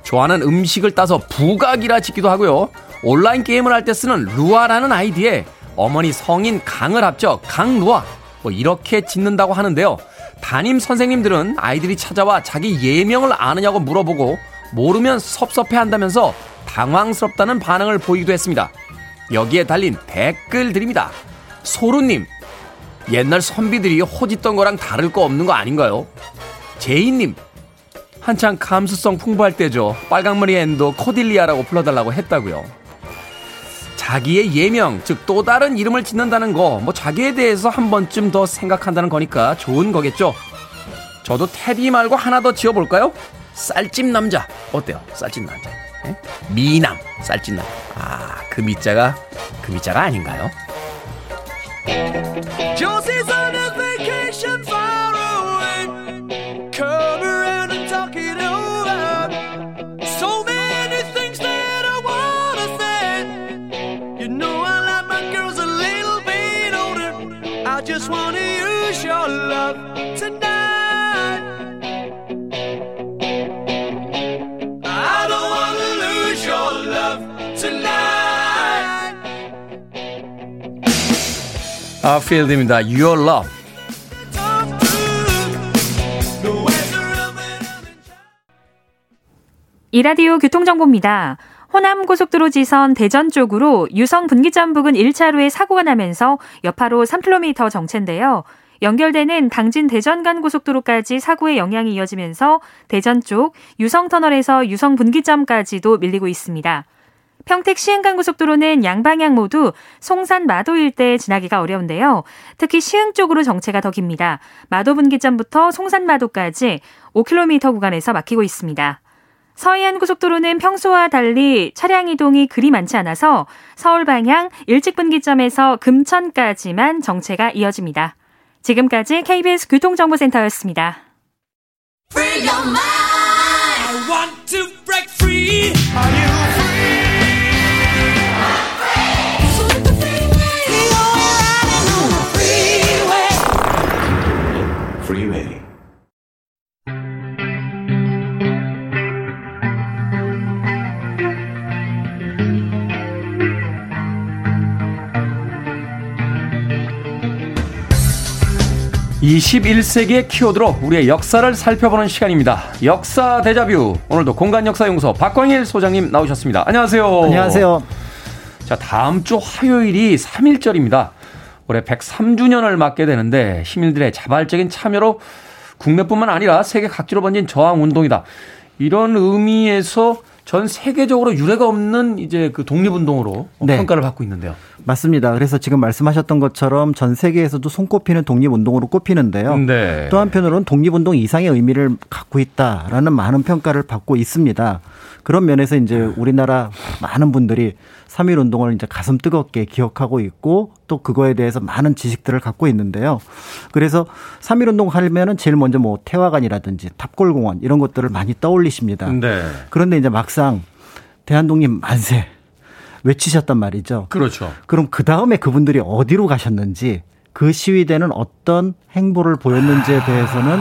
좋아하는 음식을 따서 부각이라 짓기도 하고요. 온라인 게임을 할 때 쓰는 루아라는 아이디에 어머니 성인 강을 합쳐 강루아 뭐 이렇게 짓는다고 하는데요. 담임 선생님들은 아이들이 찾아와 자기 예명을 아느냐고 물어보고 모르면 섭섭해한다면서 당황스럽다는 반응을 보이기도 했습니다. 여기에 달린 댓글들입니다. 소루님, 옛날 선비들이 호짓던 거랑 다를 거 없는 거 아닌가요? 제이님, 한창 감수성 풍부할 때죠. 빨강머리 앤도 코딜리아라고 불러달라고 했다고요. 자기의 예명, 즉 또 다른 이름을 짓는다는 거, 뭐 자기에 대해서 한 번쯤 더 생각한다는 거니까 좋은 거겠죠. 저도 테디 말고 하나 더 지어볼까요? 쌀집 남자 어때요? 쌀집 남자, 에? 미남, 쌀집 남자. 아, 그 밑자가 그 밑자가 아닌가요? 아필드입니다. Your Love. 이 라디오 교통정보입니다. 호남고속도로 지선 대전 쪽으로 유성 분기점 부근 일 차로에 사고가 나면서 여파로 삼 킬로미터 정체인데요. 연결되는 당진 대전 간 고속도로까지 사고의 영향이 이어지면서 대전 쪽 유성터널에서 유성 분기점까지도 밀리고 있습니다. 평택 시흥간 고속도로는 양방향 모두 송산 마도 일대에 지나기가 어려운데요. 특히 시흥 쪽으로 정체가 더 깁니다. 마도 분기점부터 송산 마도까지 오 킬로미터 구간에서 막히고 있습니다. 서해안 고속도로는 평소와 달리 차량 이동이 그리 많지 않아서 서울 방향 일찍 분기점에서 금천까지만 정체가 이어집니다. 지금까지 케이비에스 교통정보센터였습니다. 이십일 세기의 키워드로 우리의 역사를 살펴보는 시간입니다. 역사 데자뷰. 오늘도 공간역사연구소 박광일 소장님 나오셨습니다. 안녕하세요. 안녕하세요. 자, 다음 주 화요일이 삼일절입니다. 올해 백삼 주년을 맞게 되는데 시민들의 자발적인 참여로 국내뿐만 아니라 세계 각지로 번진 저항운동이다. 이런 의미에서 전 세계적으로 유례가 없는 이제 그 독립운동으로 네. 평가를 받고 있는데요. 맞습니다. 그래서 지금 말씀하셨던 것처럼 전 세계에서도 손꼽히는 독립운동으로 꼽히는데요. 네. 또 한편으로는 독립운동 이상의 의미를 갖고 있다라는 많은 평가를 받고 있습니다. 그런 면에서 이제 우리나라 많은 분들이 삼일운동을 이제 가슴 뜨겁게 기억하고 있고 또 그거에 대해서 많은 지식들을 갖고 있는데요. 그래서 삼일운동 하면은 제일 먼저 뭐 태화관이라든지 탑골공원 이런 것들을 많이 떠올리십니다. 네. 그런데 이제 막상 대한독립 만세 외치셨단 말이죠. 그렇죠. 그럼 그 다음에 그분들이 어디로 가셨는지 그 시위대는 어떤 행보를 보였는지에 대해서는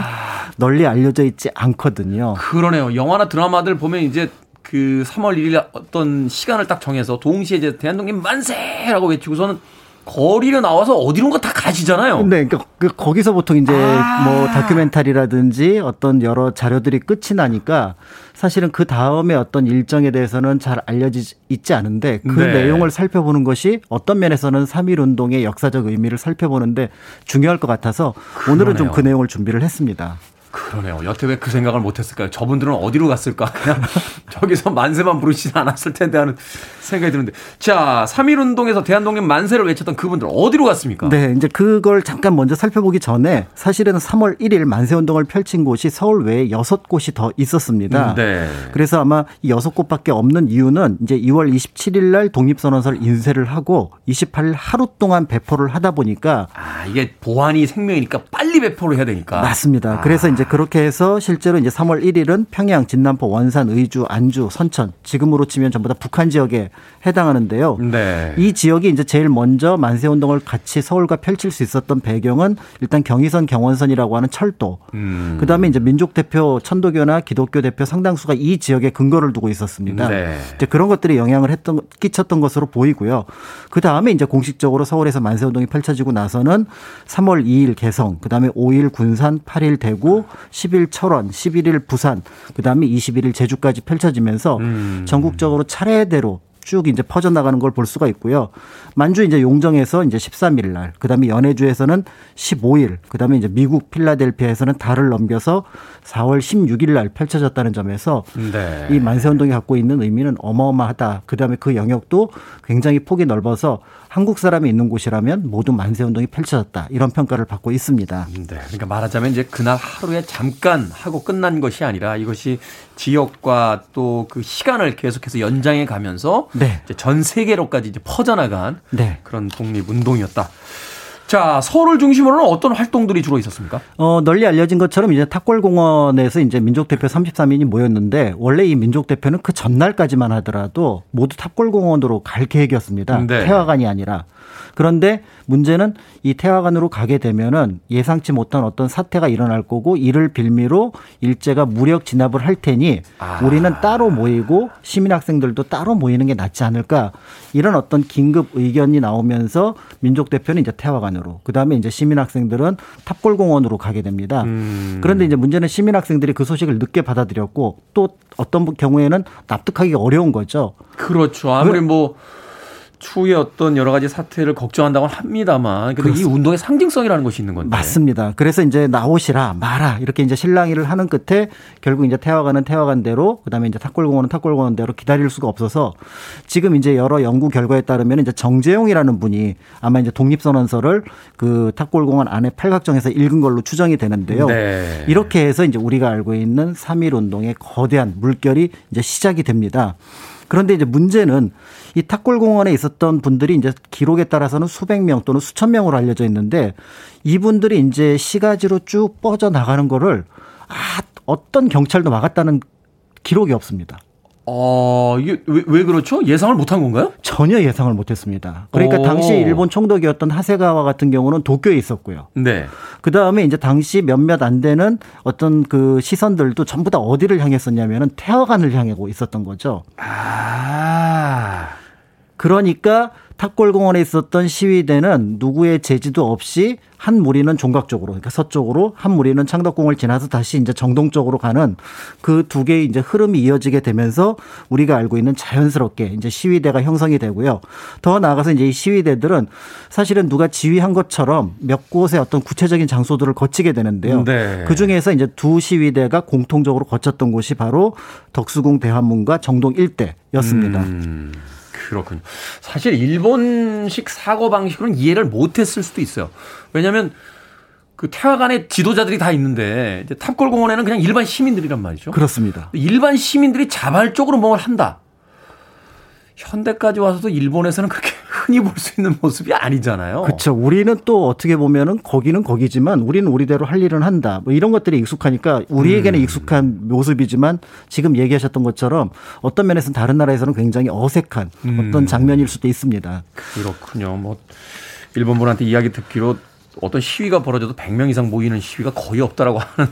널리 알려져 있지 않거든요. 그러네요. 영화나 드라마들 보면 이제 그 삼월 일일 어떤 시간을 딱 정해서 동시에 이제 대한독립 만세라고 외치고서는 거리로 나와서 어디론가 다 가시잖아요. 네, 그러니까 그 거기서 보통 이제 아~ 뭐 다큐멘터리라든지 어떤 여러 자료들이 끝이 나니까 사실은 그 다음에 어떤 일정에 대해서는 잘 알려지지 있지 않은데 그 네. 내용을 살펴보는 것이 어떤 면에서는 삼일운동의 역사적 의미를 살펴보는데 중요할 것 같아서 그러네요. 오늘은 좀 그 내용을 준비를 했습니다. 그러네요. 여태 왜 그 생각을 못했을까요? 저분들은 어디로 갔을까? 그냥 저기서 만세만 부르시진 않았을 텐데 하는 생각이 드는데. 자, 삼일운동에서 대한독립 만세를 외쳤던 그분들 어디로 갔습니까? 네, 이제 그걸 잠깐 먼저 살펴보기 전에 사실은 삼월 일일 만세운동을 펼친 곳이 서울 외에 여섯 곳이 더 있었습니다. 네. 그래서 아마 이 여섯 곳밖에 없는 이유는 이제 이월 이십칠일 날 독립선언서를 인쇄를 하고 이십팔일 하루 동안 배포를 하다 보니까 아, 이게 보안이 생명이니까 빨리 배포를 해야 되니까. 맞습니다. 그래서 아. 이제 그렇게 해서 실제로 이제 삼월 일일은 평양, 진남포, 원산, 의주, 안주, 선천 지금으로 치면 전부 다 북한 지역에 해당하는데요. 네. 이 지역이 이제 제일 먼저 만세운동을 같이 서울과 펼칠 수 있었던 배경은 일단 경의선, 경원선이라고 하는 철도. 음. 그다음에 이제 민족 대표 천도교나 기독교 대표 상당수가 이 지역에 근거를 두고 있었습니다. 네. 이제 그런 것들이 영향을 했던 끼쳤던 것으로 보이고요. 그다음에 이제 공식적으로 서울에서 만세운동이 펼쳐지고 나서는 삼월 이일 개성, 그다음에 오일 군산, 팔일 대구, 십일 철원, 십일일 부산, 그다음에 이십일일 제주까지 펼쳐지면서 음. 전국적으로 차례대로 쭉 이제 퍼져나가는 걸 볼 수가 있고요. 만주 이제 용정에서 이제 십삼일 날, 그다음에 연해주에서는 십오일, 그다음에 이제 미국 필라델피아에서는 달을 넘겨서 사월 십육일 날 펼쳐졌다는 점에서 네. 이 만세운동이 갖고 있는 의미는 어마어마하다. 그다음에 그 영역도 굉장히 폭이 넓어서 한국 사람이 있는 곳이라면 모두 만세운동이 펼쳐졌다. 이런 평가를 받고 있습니다. 네. 그러니까 말하자면 이제 그날 하루에 잠깐 하고 끝난 것이 아니라 이것이 지역과 또 그 시간을 계속해서 연장해 가면서 네. 이제 전 세계로까지 이제 퍼져나간 네. 그런 독립운동이었다. 자, 서울을 중심으로는 어떤 활동들이 주로 있었습니까? 어, 널리 알려진 것처럼 이제 탑골공원에서 이제 민족대표 삼십삼인이 모였는데 원래 이 민족대표는 그 전날까지만 하더라도 모두 탑골공원으로 갈 계획이었습니다. 네. 태화관이 아니라. 그런데 문제는 이 태화관으로 가게 되면은 예상치 못한 어떤 사태가 일어날 거고 이를 빌미로 일제가 무력 진압을 할 테니 아. 우리는 따로 모이고 시민학생들도 따로 모이는 게 낫지 않을까. 이런 어떤 긴급 의견이 나오면서 민족대표는 이제 태화관으로 그다음에 이제 시민학생들은 탑골공원으로 가게 됩니다. 음. 그런데 이제 문제는 시민학생들이 그 소식을 늦게 받아들였고 또 어떤 경우에는 납득하기 어려운 거죠. 그렇죠. 아무리 뭐 추후에 어떤 여러 가지 사태를 걱정한다고 합니다만 그래도 이 운동의 상징성이라는 것이 있는 건데. 맞습니다. 그래서 이제 나오시라 마라 이렇게 이제 실랑이를 하는 끝에 결국 이제 태화관은 태화관대로 그다음에 이제 탑골공원은 탑골공원대로 기다릴 수가 없어서 지금 이제 여러 연구 결과에 따르면 이제 정재용이라는 분이 아마 이제 독립선언서를 그 탑골공원 안에 팔각정에서 읽은 걸로 추정이 되는데요. 네. 이렇게 해서 이제 우리가 알고 있는 삼일운동의 거대한 물결이 이제 시작이 됩니다. 그런데 이제 문제는 이 탑골공원에 있었던 분들이 이제 기록에 따라서는 수백 명 또는 수천 명으로 알려져 있는데 이분들이 이제 시가지로 쭉 뻗어나가는 거를 아, 어떤 경찰도 막았다는 기록이 없습니다. 어, 이게 왜, 왜 그렇죠? 예상을 못한 건가요? 전혀 예상을 못했습니다. 그러니까 오. 당시 일본 총독이었던 하세가와 같은 경우는 도쿄에 있었고요. 네. 그 다음에 이제 당시 몇몇 안 되는 어떤 그 시선들도 전부 다 어디를 향했었냐면은 태화관을 향하고 있었던 거죠. 아. 그러니까 탑골공원에 있었던 시위대는 누구의 제지도 없이 한 무리는 종각쪽으로, 그러니까 서쪽으로, 한 무리는 창덕궁을 지나서 다시 이제 정동 쪽으로 가는 그 두 개의 이제 흐름이 이어지게 되면서 우리가 알고 있는 자연스럽게 이제 시위대가 형성이 되고요. 더 나아가서 이제 이 시위대들은 사실은 누가 지휘한 것처럼 몇 곳의 어떤 구체적인 장소들을 거치게 되는데요. 네. 그 중에서 이제 두 시위대가 공통적으로 거쳤던 곳이 바로 덕수궁 대환문과 정동 일대였습니다. 음. 그렇군요. 사실 일본식 사고 방식으로는 이해를 못했을 수도 있어요. 왜냐하면 그 태화관의 지도자들이 다 있는데 이제 탑골공원에는 그냥 일반 시민들이란 말이죠. 그렇습니다. 일반 시민들이 자발적으로 뭔가 한다. 현대까지 와서도 일본에서는 그렇게 흔히 볼 수 있는 모습이 아니잖아요. 그렇죠. 우리는 또 어떻게 보면은 거기는 거기지만 우리는 우리대로 할 일은 한다. 뭐 이런 것들이 익숙하니까 우리에게는 음. 익숙한 모습이지만 지금 얘기하셨던 것처럼 어떤 면에서는 다른 나라에서는 굉장히 어색한 음. 어떤 장면일 수도 있습니다. 그렇군요. 뭐 일본 분한테 이야기 듣기로 어떤 시위가 벌어져도 백 명 이상 모이는 시위가 거의 없다라고 하는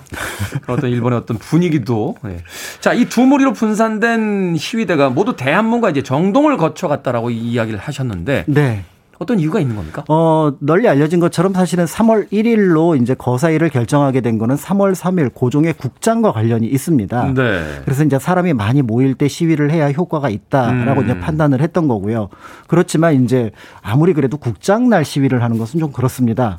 어떤 일본의 어떤 분위기도. 네. 자, 이 두 무리로 분산된 시위대가 모두 대한문과 이제 정동을 거쳐갔다라고 이야기를 하셨는데. 네. 어떤 이유가 있는 겁니까? 어, 널리 알려진 것처럼 사실은 삼월 일일로 이제 거사일을 결정하게 된 거는 삼월 삼일 고종의 국장과 관련이 있습니다. 네. 그래서 이제 사람이 많이 모일 때 시위를 해야 효과가 있다라고 음. 이제 판단을 했던 거고요. 그렇지만 이제 아무리 그래도 국장날 시위를 하는 것은 좀 그렇습니다.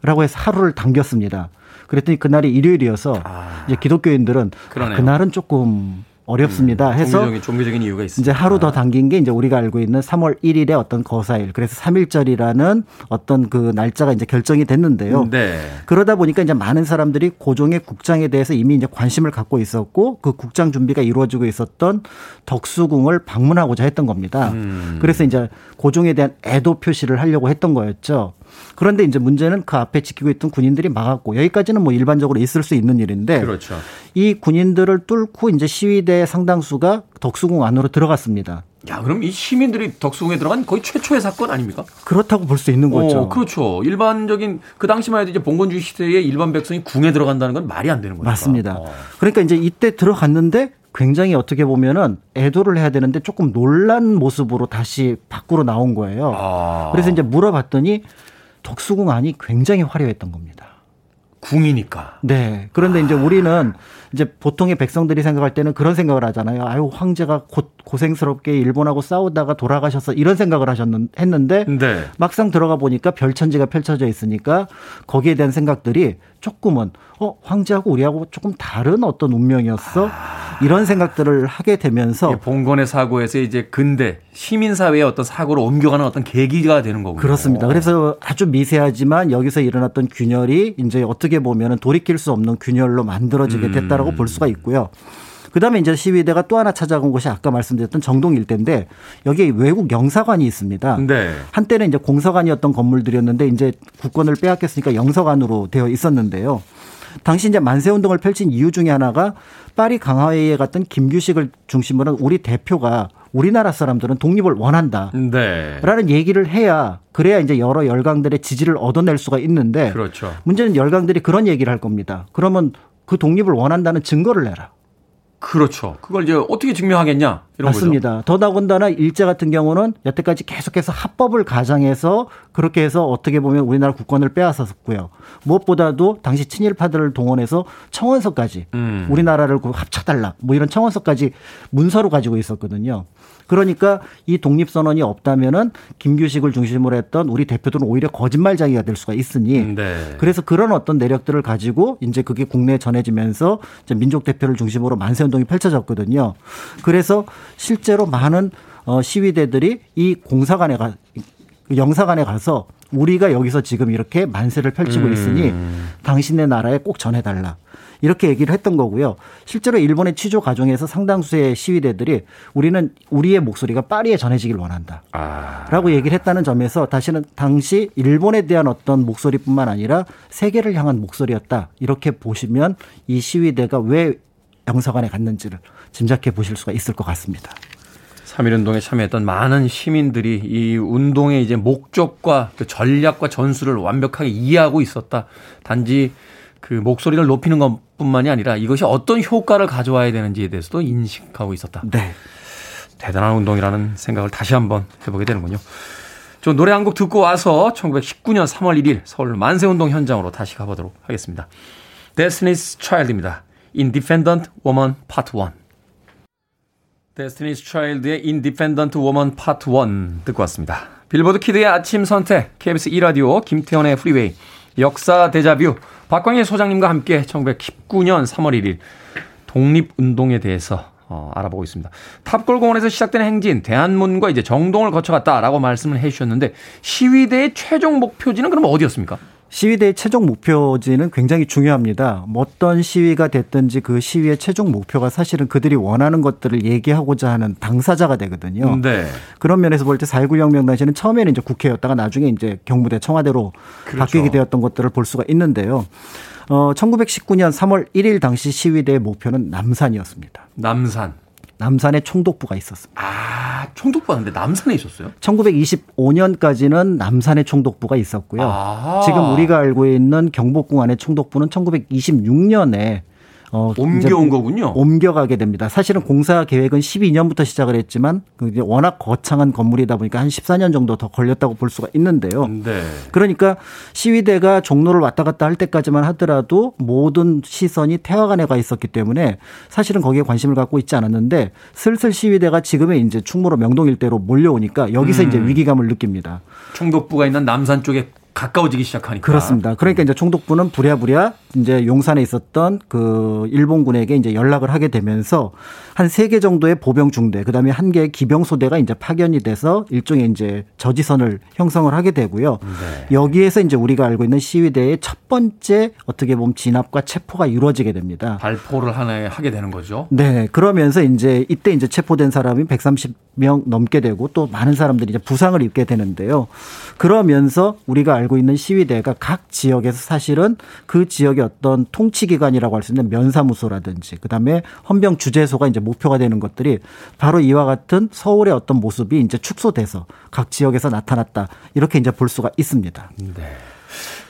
라고 해서 하루를 당겼습니다. 그랬더니 그날이 일요일이어서 아, 이제 기독교인들은 아, 그날은 조금 어렵습니다. 음, 해서 종교적인, 종교적인 이유가 있습니다. 이제 하루 더 당긴 게 이제 우리가 알고 있는 삼월 일일의 어떤 거사일, 그래서 삼일절이라는 어떤 그 날짜가 이제 결정이 됐는데요. 네. 그러다 보니까 이제 많은 사람들이 고종의 국장에 대해서 이미 이제 관심을 갖고 있었고 그 국장 준비가 이루어지고 있었던 덕수궁을 방문하고자 했던 겁니다. 음. 그래서 이제 고종에 대한 애도 표시를 하려고 했던 거였죠. 그런데 이제 문제는 그 앞에 지키고 있던 군인들이 막았고, 여기까지는 뭐 일반적으로 있을 수 있는 일인데. 그렇죠. 이 군인들을 뚫고 이제 시위대의 상당수가 덕수궁 안으로 들어갔습니다. 야, 그럼 이 시민들이 덕수궁에 들어간 거의 최초의 사건 아닙니까? 그렇다고 볼 수 있는 거죠. 어, 그렇죠. 일반적인 그 당시만 해도 이제 봉건주의 시대에 일반 백성이 궁에 들어간다는 건 말이 안 되는 거니까. 맞습니다. 어. 그러니까 이제 이때 들어갔는데 굉장히 어떻게 보면은 애도를 해야 되는데 조금 놀란 모습으로 다시 밖으로 나온 거예요. 아. 그래서 이제 물어봤더니 덕수궁 안이 굉장히 화려했던 겁니다. 궁이니까. 네. 그런데 아. 이제 우리는 이제 보통의 백성들이 생각할 때는 그런 생각을 하잖아요. 아유, 황제가 곧 고생스럽게 일본하고 싸우다가 돌아가셔서 이런 생각을 하셨는, 했는데 네. 막상 들어가 보니까 별천지가 펼쳐져 있으니까 거기에 대한 생각들이 조금은 어, 황제하고 우리하고 조금 다른 어떤 운명이었어? 아. 이런 생각들을 하게 되면서 봉건의 사고에서 이제 근대 시민사회의 어떤 사고로 옮겨가는 어떤 계기가 되는 거군요. 그렇습니다. 그래서 아주 미세하지만 여기서 일어났던 균열이 이제 어떻게 보면 돌이킬 수 없는 균열로 만들어지게 됐다. 음. 라고 볼 수가 있고요. 그다음에 이제 시위대가 또 하나 찾아간 곳이 아까 말씀드렸던 정동 일대인데 여기에 외국 영사관이 있습니다. 네. 한때는 이제 공서관이었던 건물들이었는데 이제 국권을 빼앗겼으니까 영서관으로 되어 있었는데요. 당시 이제 만세운동을 펼친 이유 중에 하나가 파리 강화회의에 갔던 김규식을 중심으로 우리 대표가 우리나라 사람들은 독립을 원한다. 네. 라는 얘기를 해야 그래야 이제 여러 열강들의 지지를 얻어낼 수가 있는데 그렇죠. 문제는 열강들이 그런 얘기를 할 겁니다. 그러면 그 독립을 원한다는 증거를 내라. 그렇죠. 그걸 이제 어떻게 증명하겠냐 이런 맞습니다. 거죠. 더더군다나 일제 같은 경우는 여태까지 계속해서 합법을 가장해서 그렇게 해서 어떻게 보면 우리나라 국권을 빼앗았었고요. 무엇보다도 당시 친일파들을 동원해서 청원서까지 음. 우리나라를 합쳐달라 뭐 이런 청원서까지 문서로 가지고 있었거든요. 그러니까 이 독립선언이 없다면은 김규식을 중심으로 했던 우리 대표들은 오히려 거짓말쟁이가 될 수가 있으니 네. 그래서 그런 어떤 내력들을 가지고 이제 그게 국내에 전해지면서 이제 민족 대표를 중심으로 만세운동이 펼쳐졌거든요. 그래서 실제로 많은 시위대들이 이 공사관에 가, 영사관에 가서 우리가 여기서 지금 이렇게 만세를 펼치고 있으니 음. 당신의 나라에 꼭 전해달라. 이렇게 얘기를 했던 거고요. 실제로 일본의 취조 과정에서 상당수의 시위대들이 우리는 우리의 목소리가 파리에 전해지길 원한다. 아. 라고 얘기를 했다는 점에서 다시는 당시 일본에 대한 어떤 목소리뿐만 아니라 세계를 향한 목소리였다. 이렇게 보시면 이 시위대가 왜 영사관에 갔는지를 짐작해 보실 수가 있을 것 같습니다. 삼일 운동에 참여했던 많은 시민들이 이 운동의 이제 목적과 그 전략과 전술을 완벽하게 이해하고 있었다. 단지 그 목소리를 높이는 것뿐만이 아니라 이것이 어떤 효과를 가져와야 되는지에 대해서도 인식하고 있었다. 네. 대단한 운동이라는 생각을 다시 한번 해보게 되는군요. 저 노래 한 곡 듣고 와서 천구백십구 년 삼월 일일 서울 만세운동 현장으로 다시 가보도록 하겠습니다. Destiny's Child입니다. Independent Woman Part 원. Destiny's Child의 Independent Woman Part 원 듣고 왔습니다. 빌보드 키드의 아침 선택, 케이비에스 이 라디오, 김태현의 프리웨이, 역사 데자뷰, 박광일 소장님과 함께 천구백십구 년 삼월 일일 독립운동에 대해서 어, 알아보고 있습니다. 탑골공원에서 시작된 행진, 대한문과 이제 정동을 거쳐갔다라고 말씀을 해주셨는데 시위대의 최종 목표지는 그럼 어디였습니까? 시위대의 최종 목표지는 굉장히 중요합니다. 어떤 시위가 됐든지 그 시위의 최종 목표가 사실은 그들이 원하는 것들을 얘기하고자 하는 당사자가 되거든요. 네. 그런 면에서 볼 때 사일구 혁명 당시에는 처음에는 이제 국회였다가 나중에 이제 경무대 청와대로 그렇죠. 바뀌게 되었던 것들을 볼 수가 있는데요. 어, 천구백십구 년 삼월 일일 당시 시위대의 목표는 남산이었습니다. 남산. 남산에 총독부가 있었습니다. 아, 총독부가 근데 남산에 있었어요? 천구백이십오 년까지는 남산에 총독부가 있었고요. 아하. 지금 우리가 알고 있는 경복궁 안에 총독부는 천구백이십육 년에 어, 옮겨온 거군요. 옮겨가게 됩니다. 사실은 공사 계획은 십이 년부터 시작을 했지만 이제 워낙 거창한 건물이다 보니까 한 십사 년 정도 더 걸렸다고 볼 수가 있는데요. 네. 그러니까 시위대가 종로를 왔다 갔다 할 때까지만 하더라도 모든 시선이 태화관에 가 있었기 때문에 사실은 거기에 관심을 갖고 있지 않았는데 슬슬 시위대가 지금의 이제 충무로 명동 일대로 몰려오니까 여기서 음. 이제 위기감을 느낍니다. 총독부가 있는 남산 쪽에 가까워지기 시작하니까. 그렇습니다. 그러니까 이제 총독부는 부랴부랴 이제 용산에 있었던 그 일본군에게 이제 연락을 하게 되면서 한 세 개 정도의 보병 중대, 그 다음에 한 개의 기병 소대가 이제 파견이 돼서 일종의 이제 저지선을 형성을 하게 되고요. 네. 여기에서 이제 우리가 알고 있는 시위대의 첫 번째 어떻게 보면 진압과 체포가 이루어지게 됩니다. 발포를 하나 하게 되는 거죠. 네. 그러면서 이제 이때 이제 체포된 사람이 백삼십 명 넘게 되고 또 많은 사람들이 이제 부상을 입게 되는데요. 그러면서 우리가 알고 있는 시위대가 각 지역에서 사실은 그 지역의 어떤 통치기관이라고 할 수 있는 면사무소라든지 그다음에 헌병주재소가 이제 목표가 되는 것들이 바로 이와 같은 서울의 어떤 모습이 이제 축소돼서 각 지역에서 나타났다 이렇게 이제 볼 수가 있습니다. 네.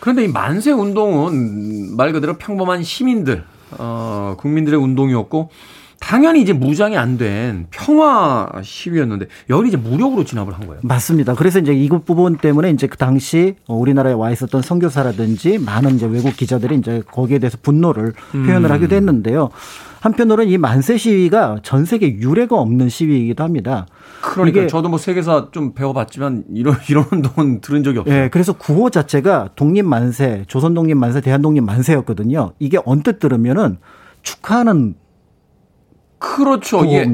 그런데 이 만세 운동은 말 그대로 평범한 시민들, 어, 국민들의 운동이었고 당연히 이제 무장이 안 된 평화 시위였는데 여기 이제 무력으로 진압을 한 거예요. 맞습니다. 그래서 이제 이 부분 때문에 이제 그 당시 우리나라에 와 있었던 선교사라든지 많은 이제 외국 기자들이 이제 거기에 대해서 분노를 표현을 음. 하기도 했는데요. 한편으로는 이 만세 시위가 전 세계 유례가 없는 시위이기도 합니다. 그러니까 저도 뭐 세계사 좀 배워봤지만 이런 이런 운동은 들은 적이 없어요. 네, 그래서 구호 자체가 독립 만세, 조선 독립 만세, 대한 독립 만세였거든요. 이게 언뜻 들으면은 축하하는. 그렇죠. 예,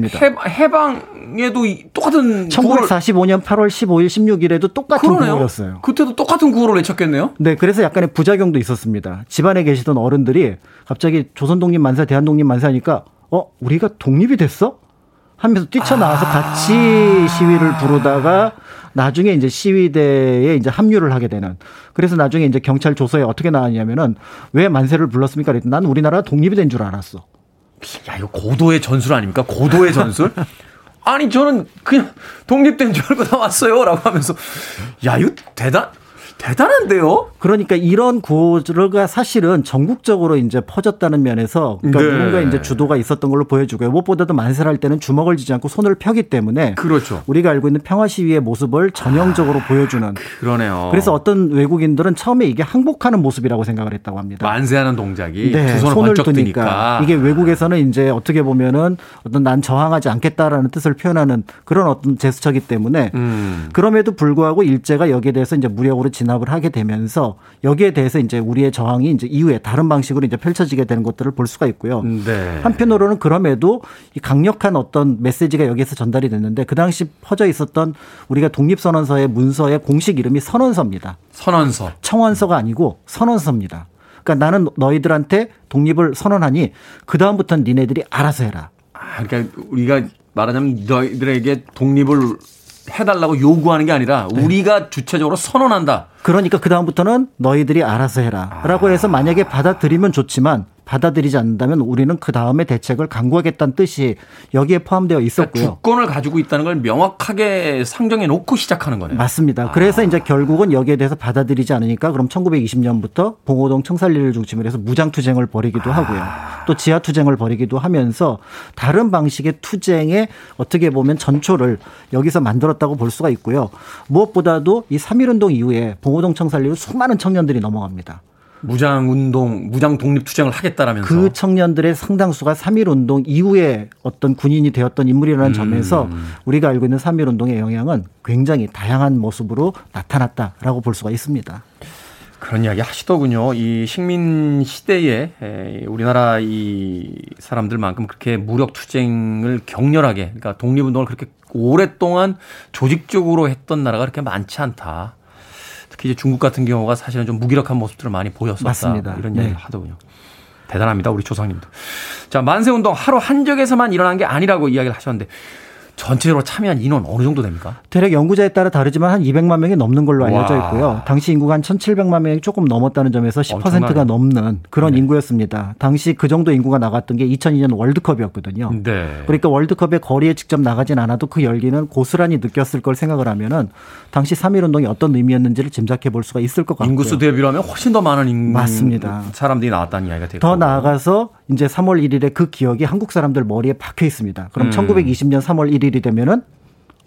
해방에도 똑같은 천구백사십오 년 팔월 십오일 십육일에도 똑같은 그러네요. 구호였어요. 그때도 똑같은 구호를 외쳤겠네요. 네, 그래서 약간의 부작용도 있었습니다. 집안에 계시던 어른들이 갑자기 조선 독립 만세, 대한 독립 만세 하니까 어, 우리가 독립이 됐어? 하면서 뛰쳐나와서 아~ 같이 시위를 부르다가 나중에 이제 시위대에 이제 합류를 하게 되는. 그래서 나중에 이제 경찰 조서에 어떻게 나왔냐면은 왜 만세를 불렀습니까? 그랬더니 난 우리나라 독립이 된 줄 알았어. 야, 이거 고도의 전술 아닙니까? 고도의 전술? 아니, 저는 그냥 독립된 줄 알고 나왔어요. 라고 하면서. 야, 이거 대단, 대단한데요? 그러니까 이런 구호가 사실은 전국적으로 이제 퍼졌다는 면에서 그러니까 네. 뭔가 이제 주도가 있었던 걸로 보여주고요. 무엇보다도 만세를 할 때는 주먹을 쥐지 않고 손을 펴기 때문에. 그렇죠. 우리가 알고 있는 평화 시위의 모습을 전형적으로 아, 보여주는. 그러네요. 그래서 어떤 외국인들은 처음에 이게 항복하는 모습이라고 생각을 했다고 합니다. 만세하는 동작이 네, 두 손을, 손을 번쩍 드니까. 드니까 이게 외국에서는 이제 어떻게 보면은 어떤 난 저항하지 않겠다라는 뜻을 표현하는 그런 어떤 제스처이기 때문에 음. 그럼에도 불구하고 일제가 여기에 대해서 이제 무력으로 진. 진압을 하게 되면서 여기에 대해서 이제 우리의 저항이 이제 이후에 다른 방식으로 이제 펼쳐지게 되는 것들을 볼 수가 있고요. 네. 한편으로는 그럼에도 이 강력한 어떤 메시지가 여기에서 전달이 됐는데 그 당시 퍼져 있었던 우리가 독립선언서의 문서의 공식 이름이 선언서입니다. 선언서. 청원서가 아니고 선언서입니다. 그러니까 나는 너희들한테 독립을 선언하니 그 다음부터는 니네들이 알아서 해라. 아, 그러니까 우리가 말하자면 너희들에게 독립을 해달라고 요구하는 게 아니라 우리가 네. 주체적으로 선언한다. 그러니까 그다음부터는 너희들이 알아서 해라. 라고 해서 만약에 받아들이면 좋지만 받아들이지 않는다면 우리는 그 다음에 대책을 강구하겠다는 뜻이 여기에 포함되어 있었고요. 그러니까 주권을 가지고 있다는 걸 명확하게 상정해 놓고 시작하는 거네요. 맞습니다. 그래서 아. 이제 결국은 여기에 대해서 받아들이지 않으니까 그럼 천구백이십 년부터 봉오동 청산리를 중심으로 해서 무장투쟁을 벌이기도 하고요. 아. 또 지하투쟁을 벌이기도 하면서 다른 방식의 투쟁에 어떻게 보면 전초를 여기서 만들었다고 볼 수가 있고요. 무엇보다도 이 삼일운동 이후에 봉오동 청산리로 수많은 청년들이 넘어갑니다. 무장운동, 무장독립투쟁을 하겠다라면서. 그 청년들의 상당수가 삼일운동 이후에 어떤 군인이 되었던 인물이라는 음. 점에서 우리가 알고 있는 삼일운동의 영향은 굉장히 다양한 모습으로 나타났다라고 볼 수가 있습니다. 그런 이야기 하시더군요. 이 식민 시대에 우리나라 이 사람들만큼 그렇게 무력 투쟁을 격렬하게, 그러니까 독립운동을 그렇게 오랫동안 조직적으로 했던 나라가 그렇게 많지 않다. 특히 이제 중국 같은 경우가 사실은 좀 무기력한 모습들을 많이 보였었다. 맞습니다. 이런 이야기를 네. 하더군요. 대단합니다, 우리 조상님도. 자, 만세운동 하루 한 적에서만 일어난 게 아니라고 이야기를 하셨는데. 전체적으로 참여한 인원 어느 정도 됩니까? 대략 연구자에 따라 다르지만 한 이백만 명이 넘는 걸로 알려져 있고요. 와. 당시 인구가 한 천칠백만 명이 조금 넘었다는 점에서 십 퍼센트가 엄청나요. 넘는 그런 네. 인구였습니다. 당시 그 정도 인구가 나갔던 게 이천이 년 월드컵이었거든요. 네. 그러니까 월드컵에 거리에 직접 나가진 않아도 그 열기는 고스란히 느꼈을 걸 생각을 하면은 당시 삼일운동이 어떤 의미였는지를 짐작해 볼 수가 있을 것 같고요. 인구수 대비라면 훨씬 더 많은 인... 맞습니다. 사람들이 나왔다는 이야기가 되고. 더 나아가서 이제 삼월 일일에 그 기억이 한국 사람들 머리에 박혀 있습니다. 그럼 음. 천구백이십 년 삼월 일일 일이 되면은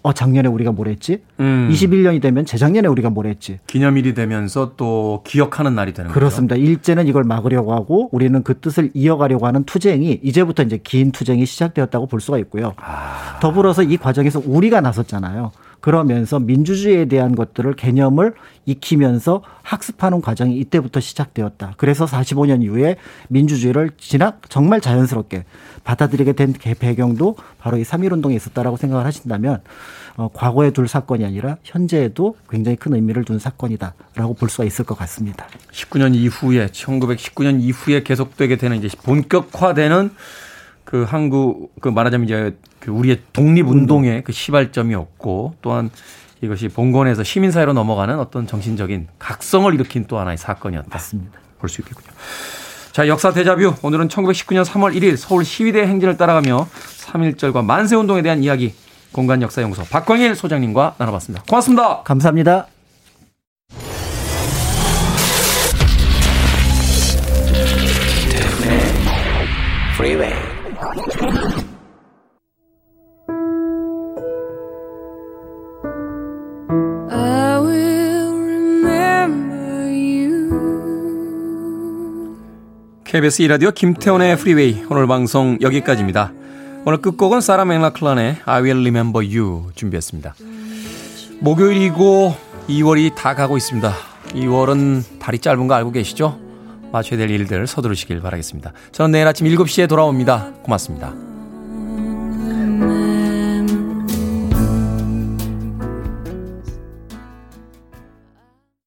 어 작년에 우리가 뭘 했지? 음. 이십일 년이 되면 재작년에 우리가 뭘 했지? 기념일이 되면서 또 기억하는 날이 되는 거죠. 그렇습니다. 일제는 이걸 막으려고 하고 우리는 그 뜻을 이어가려고 하는 투쟁이 이제부터 이제 긴 투쟁이 시작되었다고 볼 수가 있고요. 아. 더불어서 이 과정에서 우리가 나섰잖아요. 그러면서 민주주의에 대한 것들을 개념을 익히면서 학습하는 과정이 이때부터 시작되었다. 그래서 사십오 년 이후에 민주주의를 진학 정말 자연스럽게 받아들이게 된 배경도 바로 이 삼일운동에 있었다라고 생각을 하신다면 어, 과거에 둘 사건이 아니라 현재에도 굉장히 큰 의미를 둔 사건이다라고 볼 수가 있을 것 같습니다. 십구 년 이후에 천구백십구 년 이후에 계속되게 되는 이제 본격화되는 그 한국 그 말하자면 이제 그 우리의 독립운동의 그 시발점이었고 또한 이것이 봉건에서 시민사회로 넘어가는 어떤 정신적인 각성을 일으킨 또 하나의 사건이었다. 맞습니다. 볼 수 있겠군요. 자, 역사 데자뷰. 오늘은 천구백십구 년 삼월 일일 서울 시위대 행진을 따라가며 삼일절과 만세운동에 대한 이야기 공간역사연구소 박광일 소장님과 나눠봤습니다. 고맙습니다. 감사합니다. 케이비에스 이 라디오 김태훈의 프리웨이 오늘 방송 여기까지입니다. 오늘 끝곡은 사라 맥락클란의 I Will Remember You 준비했습니다. 목요일이고 이월이 다 가고 있습니다. 이월은 달이 짧은 거 알고 계시죠? 마쳐야 될 일들 서두르시길 바라겠습니다. 저는 내일 아침 일곱 시에 돌아옵니다. 고맙습니다.